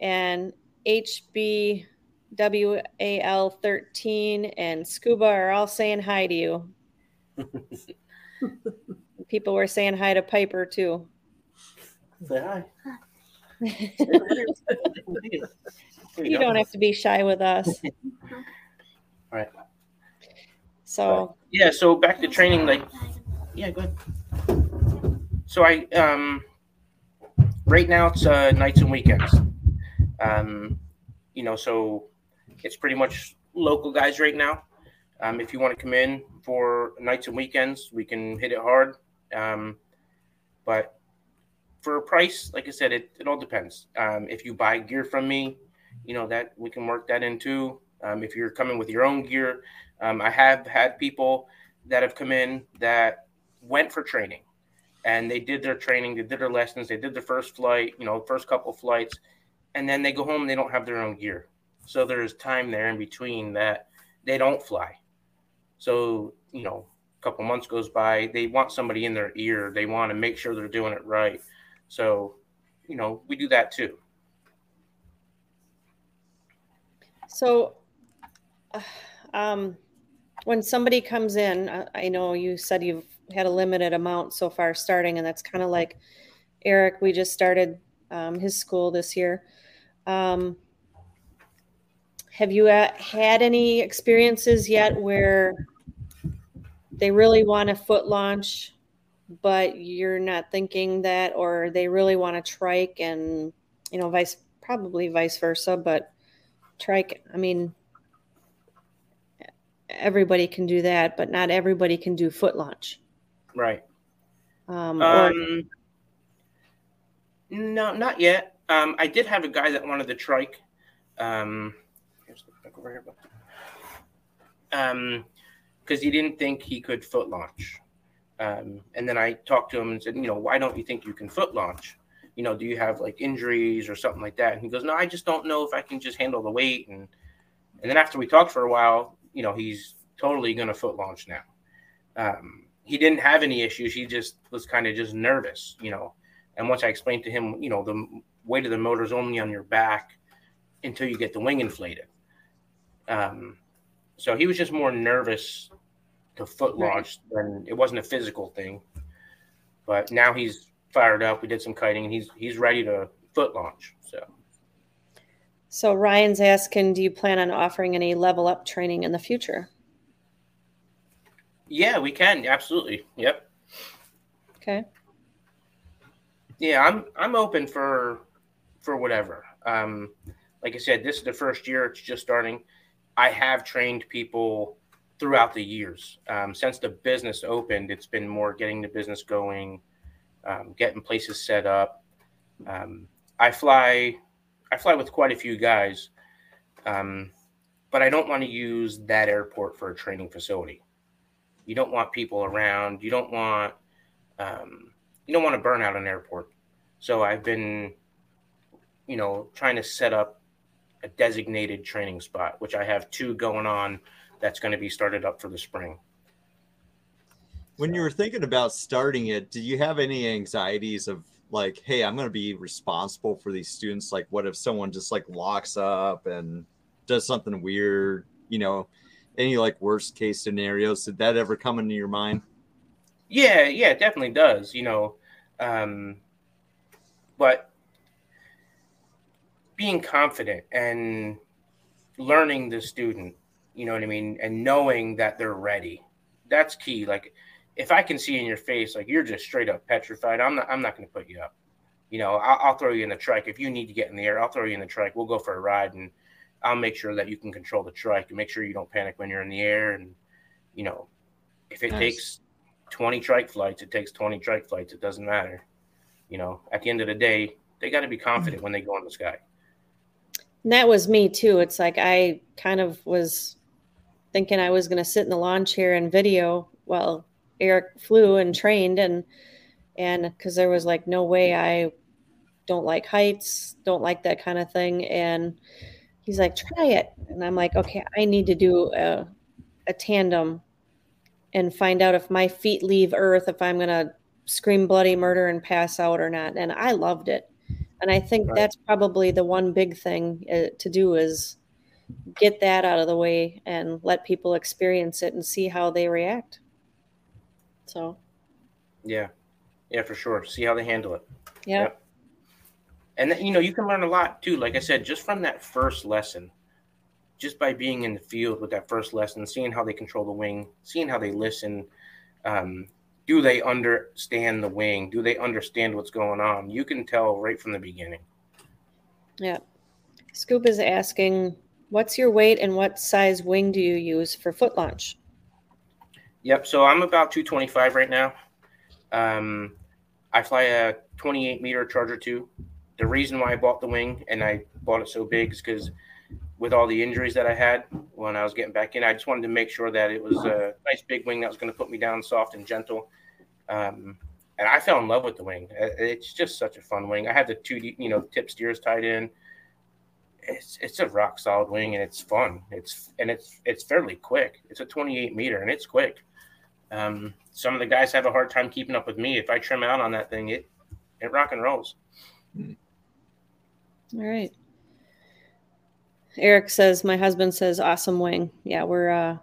and HBWAL13 and Scuba are all saying hi to you. People were saying hi to Piper too. Say hi. You don't have to be shy with us. All right. So yeah, so back to training, like, yeah, go ahead. So I right now it's nights and weekends. You know, so it's pretty much local guys right now. If you want to come in for nights and weekends, we can hit it hard. But for a price, like I said, it all depends. If you buy gear from me, you know, that we can work that in too. If you're coming with your own gear, I have had people that have come in that went for training and they did their training, they did their lessons, they did their first flight, you know, first couple flights, and then they go home and they don't have their own gear. So there's time there in between that they don't fly. So, you know, a couple months goes by, they want somebody in their ear. They want to make sure they're doing it right. So, you know, we do that too. So when somebody comes in, I know you said you've had a limited amount so far starting, and that's kind of like Eric. We just started his school this year. Have you had any experiences yet where they really want a foot launch, but you're not thinking that, or they really want a trike and, you know, probably vice versa, but trike, I mean, everybody can do that, but not everybody can do foot launch. Right. No, not yet. I did have a guy that wanted the trike. Because he didn't think he could foot launch. And then I talked to him and said, you know, why don't you think you can foot launch? You know, do you have like injuries or something like that? And he goes, no, I just don't know if I can just handle the weight. And then after we talked for a while, you know, he's totally going to foot launch now. He didn't have any issues. He just was kind of just nervous, you know. And once I explained to him, you know, the weight of the motor is only on your back until you get the wing inflated. So he was just more nervous to foot launch than it wasn't a physical thing. But now he's fired up. We did some kiting, and he's ready to foot launch. So Ryan's asking, do you plan on offering any level up training in the future? Yeah, we can. Absolutely. Yep. Okay. Yeah, I'm open for whatever. Like I said, this is the first year. It's just starting. I have trained people throughout the years. Since the business opened, it's been more getting the business going, getting places set up. I fly with quite a few guys, but I don't want to use that airport for a training facility. You don't want people around. You don't want to burn out an airport. So I've been, you know, trying to set up a designated training spot, which I have two going on that's going to be started up for the spring. When you were thinking about starting it, did you have any anxieties of like, hey, I'm going to be responsible for these students? Like, what if someone just like locks up and does something weird, you know? Any like worst case scenarios, did that ever come into your mind? Yeah, it definitely does, you know. But being confident and learning the student, you know what I mean, and knowing that they're ready, that's key. Like, if I can see in your face, like, you're just straight up petrified, I'm not going to put you up. You know, I'll throw you in the trike. If you need to get in the air, I'll throw you in the trike. We'll go for a ride, and I'll make sure that you can control the trike and make sure you don't panic when you're in the air. And, you know, if it takes 20 trike flights, it takes 20 trike flights. It doesn't matter. You know, at the end of the day, they got to be confident when they go in the sky. And that was me too. It's like, I kind of was thinking I was going to sit in the lawn chair and video while Eric flew and trained. And cause there was like, no way. I don't like heights, don't like that kind of thing. And he's like, try it. And I'm like, okay, I need to do a tandem and find out if my feet leave earth, if I'm going to scream bloody murder and pass out or not. And I loved it. And I think that's probably the one big thing to do is get that out of the way and let people experience it and see how they react. So. Yeah. Yeah, for sure. See how they handle it. Yeah. Yep. And then, you know, you can learn a lot too. Like I said, just from that first lesson, just by being in the field with that first lesson, seeing how they control the wing, seeing how they listen, do they understand the wing? Do they understand what's going on? You can tell right from the beginning. Yeah. Scoop is asking, what's your weight and what size wing do you use for foot launch? Yep. So I'm about 225 right now. I fly a 28-meter Charger 2. The reason why I bought the wing and I bought it so big is because with all the injuries that I had when I was getting back in, I just wanted to make sure that it was a nice big wing that was going to put me down soft and gentle. And I fell in love with the wing. It's just such a fun wing. I had the two, you know, tip steers tied in. It's a rock solid wing and it's fun. It's fairly quick. It's a 28-meter and it's quick. Some of the guys have a hard time keeping up with me. If I trim out on that thing, it rock and rolls. All right. Eric says, my husband says, awesome wing. Yeah, we're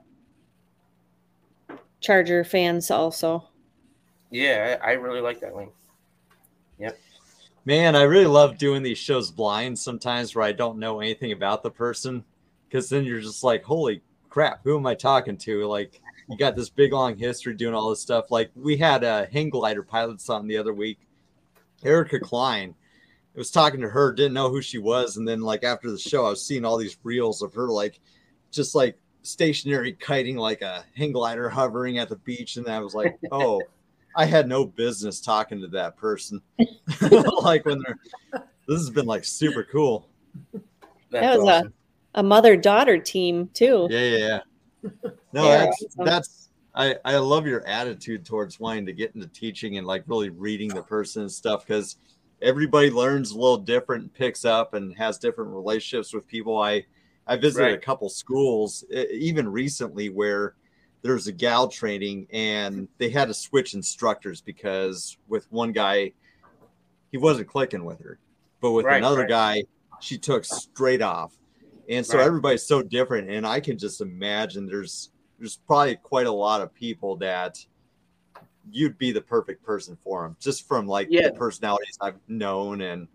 Charger fans also. Yeah, I really like that wing. Yep. Man, I really love doing these shows blind sometimes where I don't know anything about the person, because then you're just like, holy crap, who am I talking to? Like, you got this big, long history doing all this stuff. Like, we had hang glider pilots on the other week, Erica Klein. I was talking to her, didn't know who she was. And then, like, after the show, I was seeing all these reels of her, like, just like stationary kiting, like a hang glider hovering at the beach. And I was like, oh, I had no business talking to that person. Like, when they're, this has been like super cool. That was awesome. a mother-daughter team, too. Yeah. No, yeah, that's, I love your attitude towards wanting to get into teaching and like really reading the person and stuff, because everybody learns a little different, picks up and has different relationships with people. I visited a couple schools even recently where there was a gal training and they had to switch instructors because with one guy, he wasn't clicking with her, but with another guy, she took straight off. And so everybody's so different. And I can just imagine there's probably quite a lot of people that you'd be the perfect person for them, just from like the personalities I've known and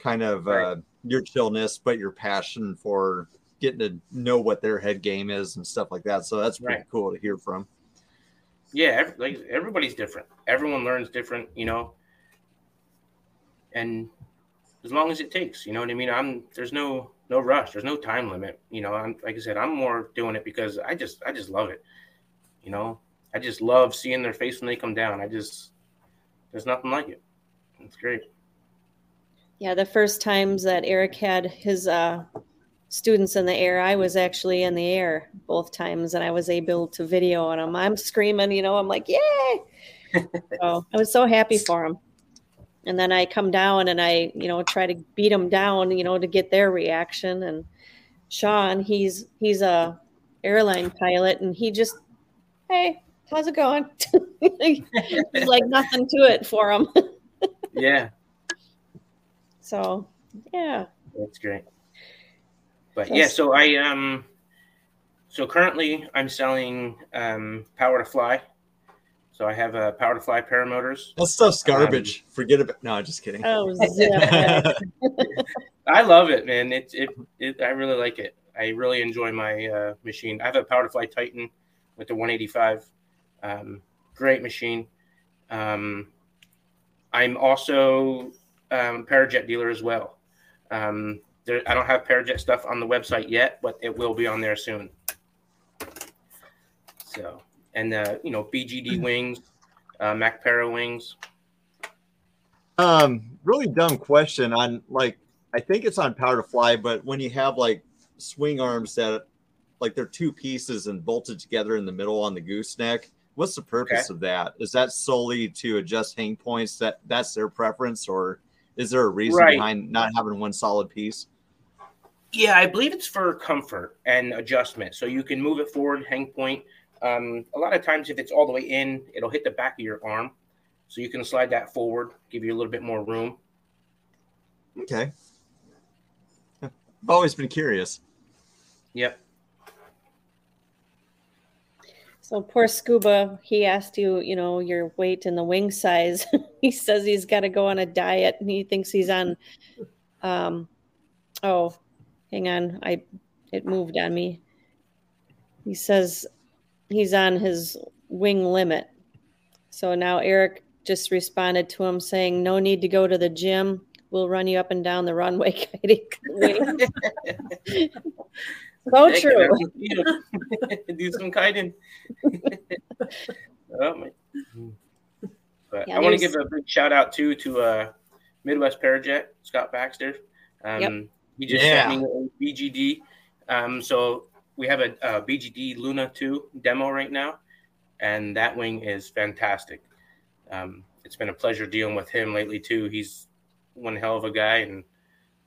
kind of your chillness, but your passion for getting to know what their head game is and stuff like that. So that's pretty cool to hear from. Yeah. Like everybody's different. Everyone learns different, you know, and as long as it takes, you know what I mean? There's no rush. There's no time limit. You know, like I said, I'm more doing it because I just love it. You know, I just love seeing their face when they come down. There's nothing like it. It's great. Yeah. The first times that Eric had his, students in the air, I was actually in the air both times, and I was able to video on them. I'm screaming, you know, I'm like, yay! So I was so happy for them. And then I come down and I, you know, try to beat them down, you know, to get their reaction. And Sean, he's a airline pilot, and he just, hey, how's it going? He's like nothing to it for him. Yeah. So, yeah. That's great. But yeah, so I currently I'm selling Power to Fly. So I have a Power to Fly paramotors. That stuff's garbage. Forget about. No, just kidding. Oh, yeah. I love it, man. It I really like it. I really enjoy my machine. I have a Power to Fly Titan with the 185. Great machine. I'm also ParaJet dealer as well. I don't have ParaJet stuff on the website yet, but it will be on there soon. So, and, you know, BGD wings, Mac Para wings. Really dumb question on, like, I think it's on Power to Fly, but when you have, like, swing arms that, like, they're two pieces and bolted together in the middle on the gooseneck, what's the purpose of that? Is that solely to adjust hang points? That's their preference, or is there a reason behind not having one solid piece? Yeah, I believe it's for comfort and adjustment. So you can move it forward, hang point. A lot of times if it's all the way in, it'll hit the back of your arm. So you can slide that forward, give you a little bit more room. Okay. I've always been curious. Yep. So poor Scuba, he asked you, you know, your weight and the wing size. He says he's got to go on a diet, and he thinks he's on oh, hang on. It moved on me. He says he's on his wing limit. So now Eric just responded to him saying, no need to go to the gym. We'll run you up and down the runway kiting. So true. Do some kiting. But yeah, I want to give a big shout out too to Midwest ParaJet, Scott Baxter. He just sent me a BGD. So we have a BGD Luna 2 demo right now, and that wing is fantastic. It's been a pleasure dealing with him lately too. He's one hell of a guy, and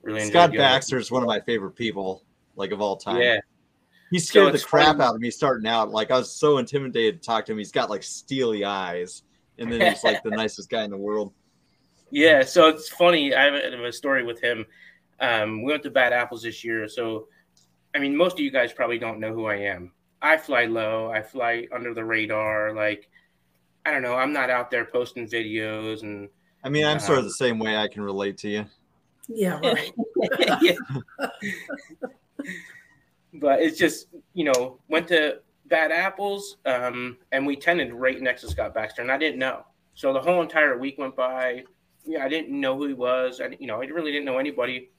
really Scott Baxter is one of my favorite people, like, of all time. Yeah, he scared the crap out of me starting out. Like, I was so intimidated to talk to him. He's got like steely eyes, and then he's like the nicest guy in the world. Yeah, so it's funny. I have a story with him. We went to Bad Apples this year, so I mean, most of you guys probably don't know who I am. I fly low. I fly under the radar. Like, I don't know. I'm not out there posting videos. And I mean, I'm sort of the same way. I can relate to you. Yeah, right. Yeah. But it's just, you know, went to Bad Apples, and we tented right next to Scott Baxter, and I didn't know. So the whole entire week went by. Yeah, I didn't know who he was. I really didn't know anybody.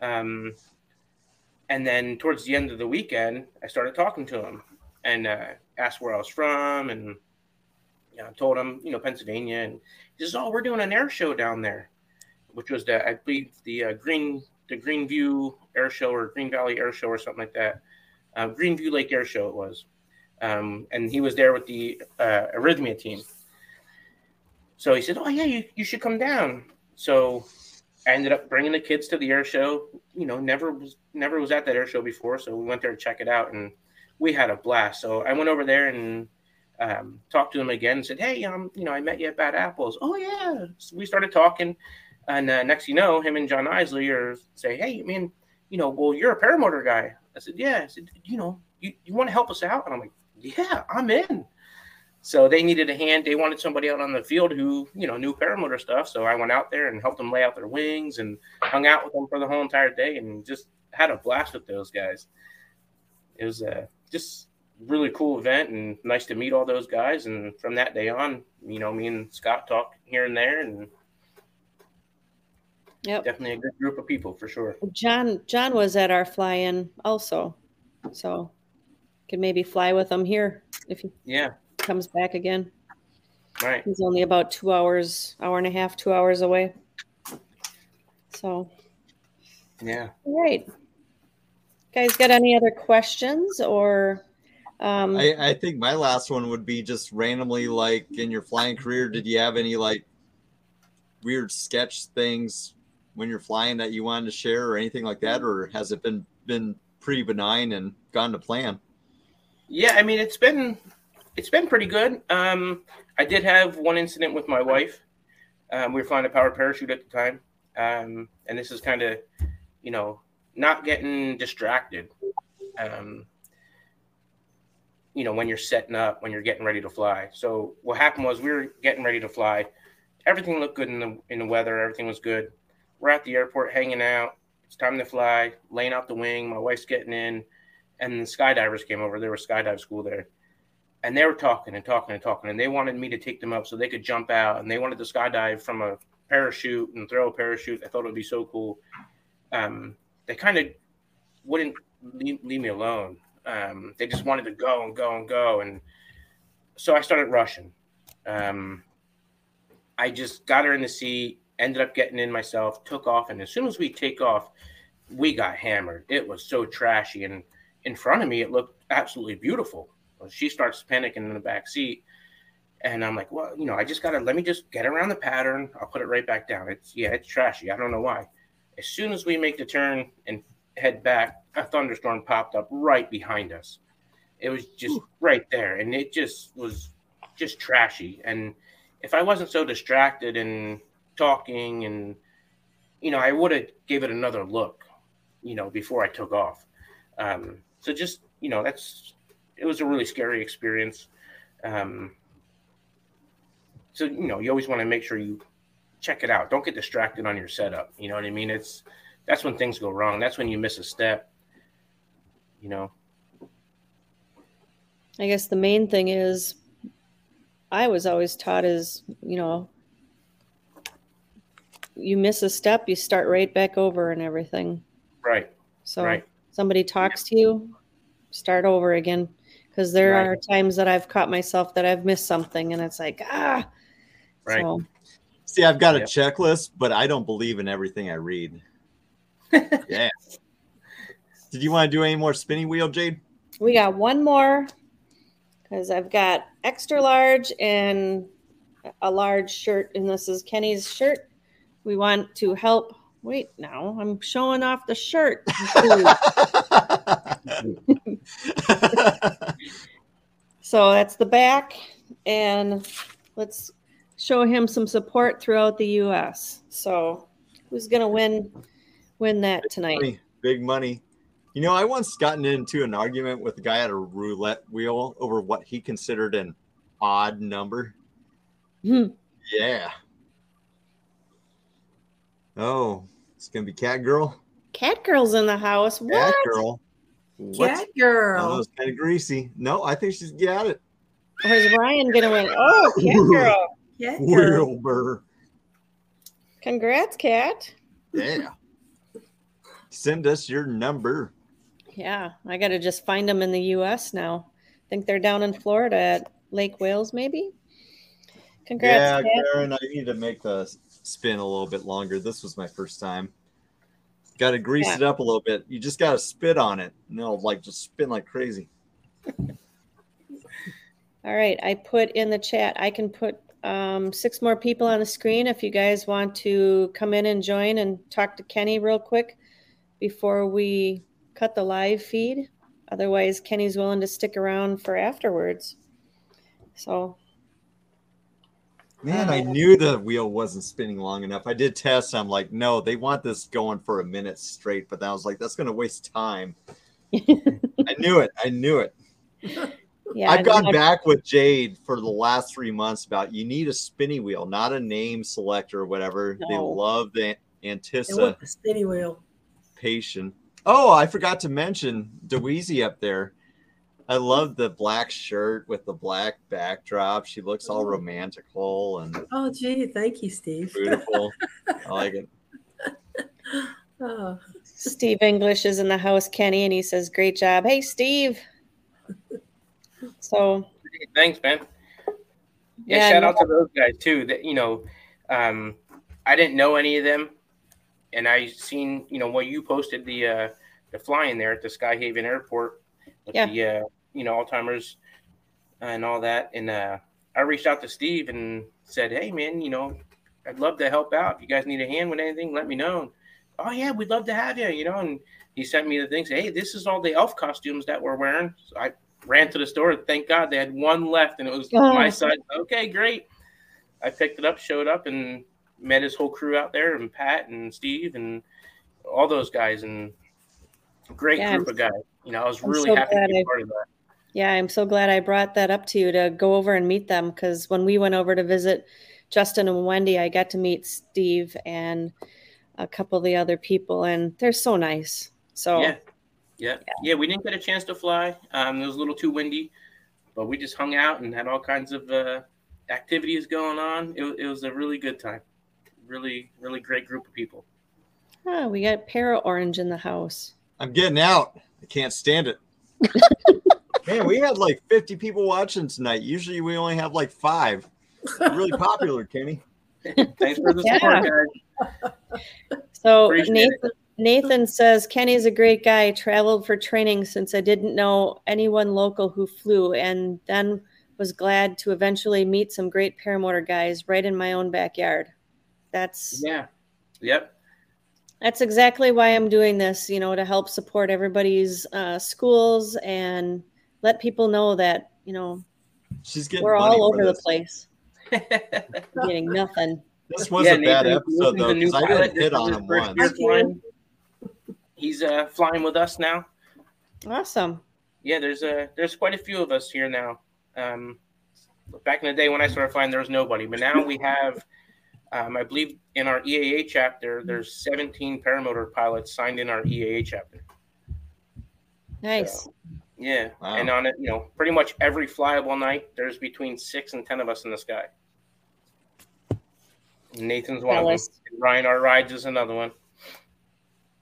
And then towards the end of the weekend, I started talking to him and asked where I was from, and you know, told him, you know, Pennsylvania. And he says, "Oh, we're doing an air show down there," which was the, I believe, the Greenview Air Show or Green Valley Air Show or something like that. Greenview Lake Air Show it was. And he was there with the arrhythmia team. So he said, "Oh, yeah, you should come down." So I ended up bringing the kids to the air show. You know, never was at that air show before. So we went there to check it out, and we had a blast. So I went over there and talked to him again and said, "Hey, you know, I met you at Bad Apples." "Oh, yeah." So we started talking. And next, you know, him and John Isley say, "Hey, I mean, you know, well, you're a paramotor guy." I said, "Yeah." I said, "You know, you want to help us out?" And I'm like, "Yeah, I'm in." So they needed a hand. They wanted somebody out on the field who, you know, knew paramotor stuff. So I went out there and helped them lay out their wings and hung out with them for the whole entire day and just had a blast with those guys. It was just really cool event and nice to meet all those guys. And from that day on, you know, me and Scott talk here and there, and yep. Definitely a good group of people for sure. John was at our fly-in also, so could maybe fly with him here if he comes back again. Right. He's only about 2 hours, hour and a half, 2 hours away. So yeah. All right. Guys, got any other questions or? I think my last one would be just randomly, like, in your flying career, did you have any like weird sketch things when you're flying that you wanted to share or anything like that, or has it been pretty benign and gone to plan? Yeah, I mean, it's been pretty good. I did have one incident with my wife. We were flying a powered parachute at the time. And this is kind of, you know, not getting distracted. You know, when you're setting up, when you're getting ready to fly. So what happened was we were getting ready to fly. Everything looked good in the weather. Everything was good. We're at the airport hanging out. It's time to fly, laying out the wing. My wife's getting in. And the skydivers came over. There was skydive school there. And they were talking. And they wanted me to take them up so they could jump out. And they wanted to skydive from a parachute and throw a parachute. I thought it would be so cool. They kind of wouldn't leave me alone. They just wanted to go. And so I started rushing. I just got her in the seat. Ended up getting in myself, took off, and as soon as we take off, we got hammered. It was so trashy, and in front of me, it looked absolutely beautiful. She starts panicking in the back seat, and I'm like, "Well, you know, I just gotta let me just get around the pattern. I'll put it right back down. It's trashy. I don't know why." As soon as we make the turn and head back, a thunderstorm popped up right behind us. It was just right there, and it just was just trashy. And if I wasn't so distracted and talking and, you know, I would have gave it another look, you know, before I took off. So just, you know, it was a really scary experience. So, you know, you always want to make sure you check it out. Don't get distracted on your setup. You know what I mean? That's when things go wrong. That's when you miss a step, you know. I guess the main thing is I was always taught is, you know, you miss a step, you start right back over and everything. Right. So somebody talks to you, start over again. Because there are times that I've caught myself that I've missed something, and it's like, ah. Right. So. See, I've got a checklist, but I don't believe in everything I read. Yeah. Did you want to do any more spinning wheel, Jade? We got one more because I've got extra large and a large shirt, and this is Kenny's shirt. We want to help. Wait, now I'm showing off the shirt. So that's the back, and let's show him some support throughout the U.S. So who's gonna win that tonight? Big money. You know, I once gotten into an argument with a guy at a roulette wheel over what he considered an odd number. Yeah. Oh, it's gonna be Cat Girl. Cat Girl's in the house. What? Cat Girl. Cat Girl. Oh, it's kind of greasy. No, I think she's got it. Or is Ryan gonna win? Oh, Cat Girl. Cat Girl. Wilbur. Congrats, Cat. Yeah. Send us your number. Yeah, I gotta just find them in the U.S. now. I think they're down in Florida at Lake Wales, maybe. Congrats, Cat. Yeah, Karen, I need to make the spin a little bit longer. This was my first time. Got to grease it up a little bit. You just got to spit on it. And it'll like just spin like crazy. All right. I put in the chat, I can put 6 more people on the screen if you guys want to come in and join and talk to Kenny real quick before we cut the live feed. Otherwise, Kenny's willing to stick around for afterwards. So. Man, I knew the wheel wasn't spinning long enough. I did test. I'm like, no, they want this going for a minute straight. But then I was like, that's going to waste time. I knew it. Yeah, I've gone back with Jade for the last 3 months about you need a spinny wheel, not a name selector or whatever. No. They love the Antissa. The spinny wheel. Patient. Oh, I forgot to mention DeWeezy up there. I love the black shirt with the black backdrop. She looks all romantical and oh, gee, thank you, Steve. Beautiful. I like it. Oh. Steve English is in the house, Kenny, and he says, "Great job, hey, Steve." So thanks, man. Yeah, shout out to those guys too. That you know, I didn't know any of them, and I seen you know what you posted the flying there at the Skyhaven Airport. With the, you know, all-timers and all that. And I reached out to Steve and said, hey, man, you know, I'd love to help out. If you guys need a hand with anything, let me know. And, oh, yeah, we'd love to have you, you know. And he sent me the thing, said, hey, this is all the elf costumes that we're wearing. So I ran to the store. Thank God they had one left, and it was my size. Okay, great. I picked it up, showed up, and met his whole crew out there, and Pat and Steve and all those guys, and great group of guys. You know, I was really happy to be part of that. Yeah, I'm so glad I brought that up to you to go over and meet them because when we went over to visit Justin and Wendy, I got to meet Steve and a couple of the other people, and they're so nice. So yeah, we didn't get a chance to fly. It was a little too windy, but we just hung out and had all kinds of activities going on. It was a really good time. Really, really great group of people. Oh, we got Para Orange in the house. I'm getting out. I can't stand it. Man, we had like 50 people watching tonight. Usually we only have like 5. Really popular, Kenny. Thanks for the support, guys. So Nathan says, Kenny's a great guy. Traveled for training since I didn't know anyone local who flew and then was glad to eventually meet some great paramotor guys right in my own backyard. That's... Yeah. Yep. That's exactly why I'm doing this, you know, to help support everybody's schools and let people know that, you know, we're all over the place. I'm getting nothing. This was a bad episode, though, because I got hit on him once. He's flying with us now. Awesome. Yeah, there's quite a few of us here now. Back in the day when I started flying, there was nobody. But now we have, I believe, in our EAA chapter, there's 17 paramotor pilots signed in our EAA chapter. Nice. So, yeah. Wow. And on it, you know, pretty much every flyable night, there's between 6 and 10 of us in the sky. Nathan's one of them. And Ryan, our rides, is another one.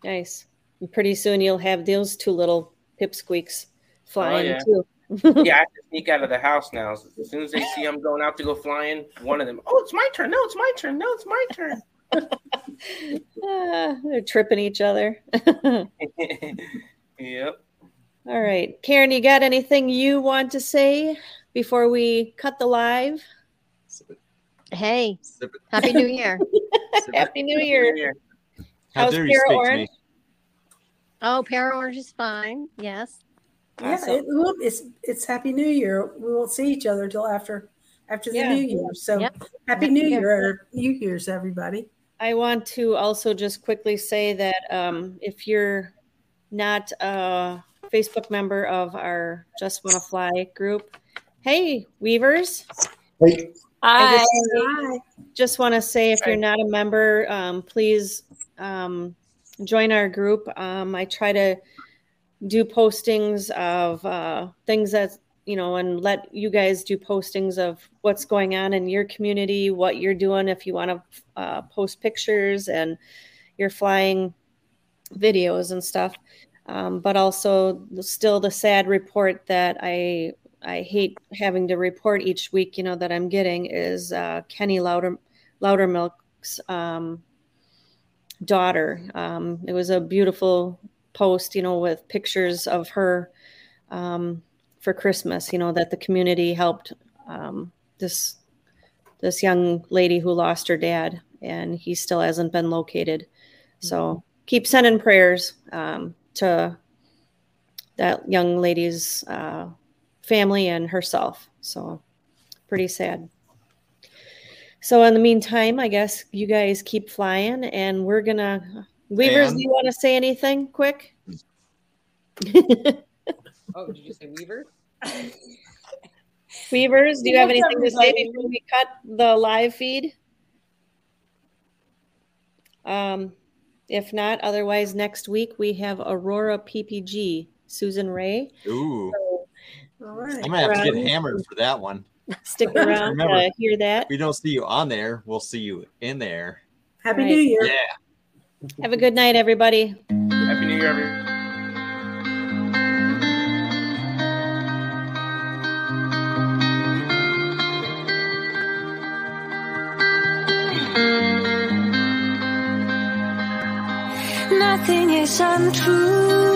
Nice. And pretty soon you'll have those two little pipsqueaks flying too. Yeah, I have to sneak out of the house now. As soon as they see I'm going out to go flying, one of them, oh, it's my turn. No, it's my turn. No, it's my turn. They're tripping each other. Yep. All right. Karen, you got anything you want to say before we cut the live? Hey, Happy New Year. Happy New Year. How's Para Orange? Oh, Para Orange is fine. Yes. Awesome. Yeah, it's Happy New Year. We won't see each other until after the New Year. So Happy New Year, New Year's, everybody. I want to also just quickly say that if you're not a Facebook member of our Just Wanna Fly group, hey, Weavers. Hey. Hi. I just want to say if you're not a member, please join our group. I try to do postings of things that, you know, and let you guys do postings of what's going on in your community, what you're doing, if you want to post pictures and your flying videos and stuff. But also still the sad report that I hate having to report each week, you know, that I'm getting is Kenny Loudermilk's daughter. It was a beautiful post, you know, with pictures of her for Christmas, you know, that the community helped this young lady who lost her dad, and he still hasn't been located. Mm-hmm. So keep sending prayers to that young lady's family and herself. So pretty sad. So in the meantime, I guess you guys keep flying, and we're going to... Weavers, do you want to say anything quick? Oh, did you say Weavers? Weavers, do you have anything to say before we cut the live feed? If not, otherwise next week we have Aurora PPG, Susan Ray. Ooh. So, all right. I'm going to have to get hammered for that one. Stick around. Remember, to hear that. If we don't see you on there, we'll see you in there. Happy New Year. Yeah. Have a good night, everybody. Happy New Year, everyone. Nothing is untrue.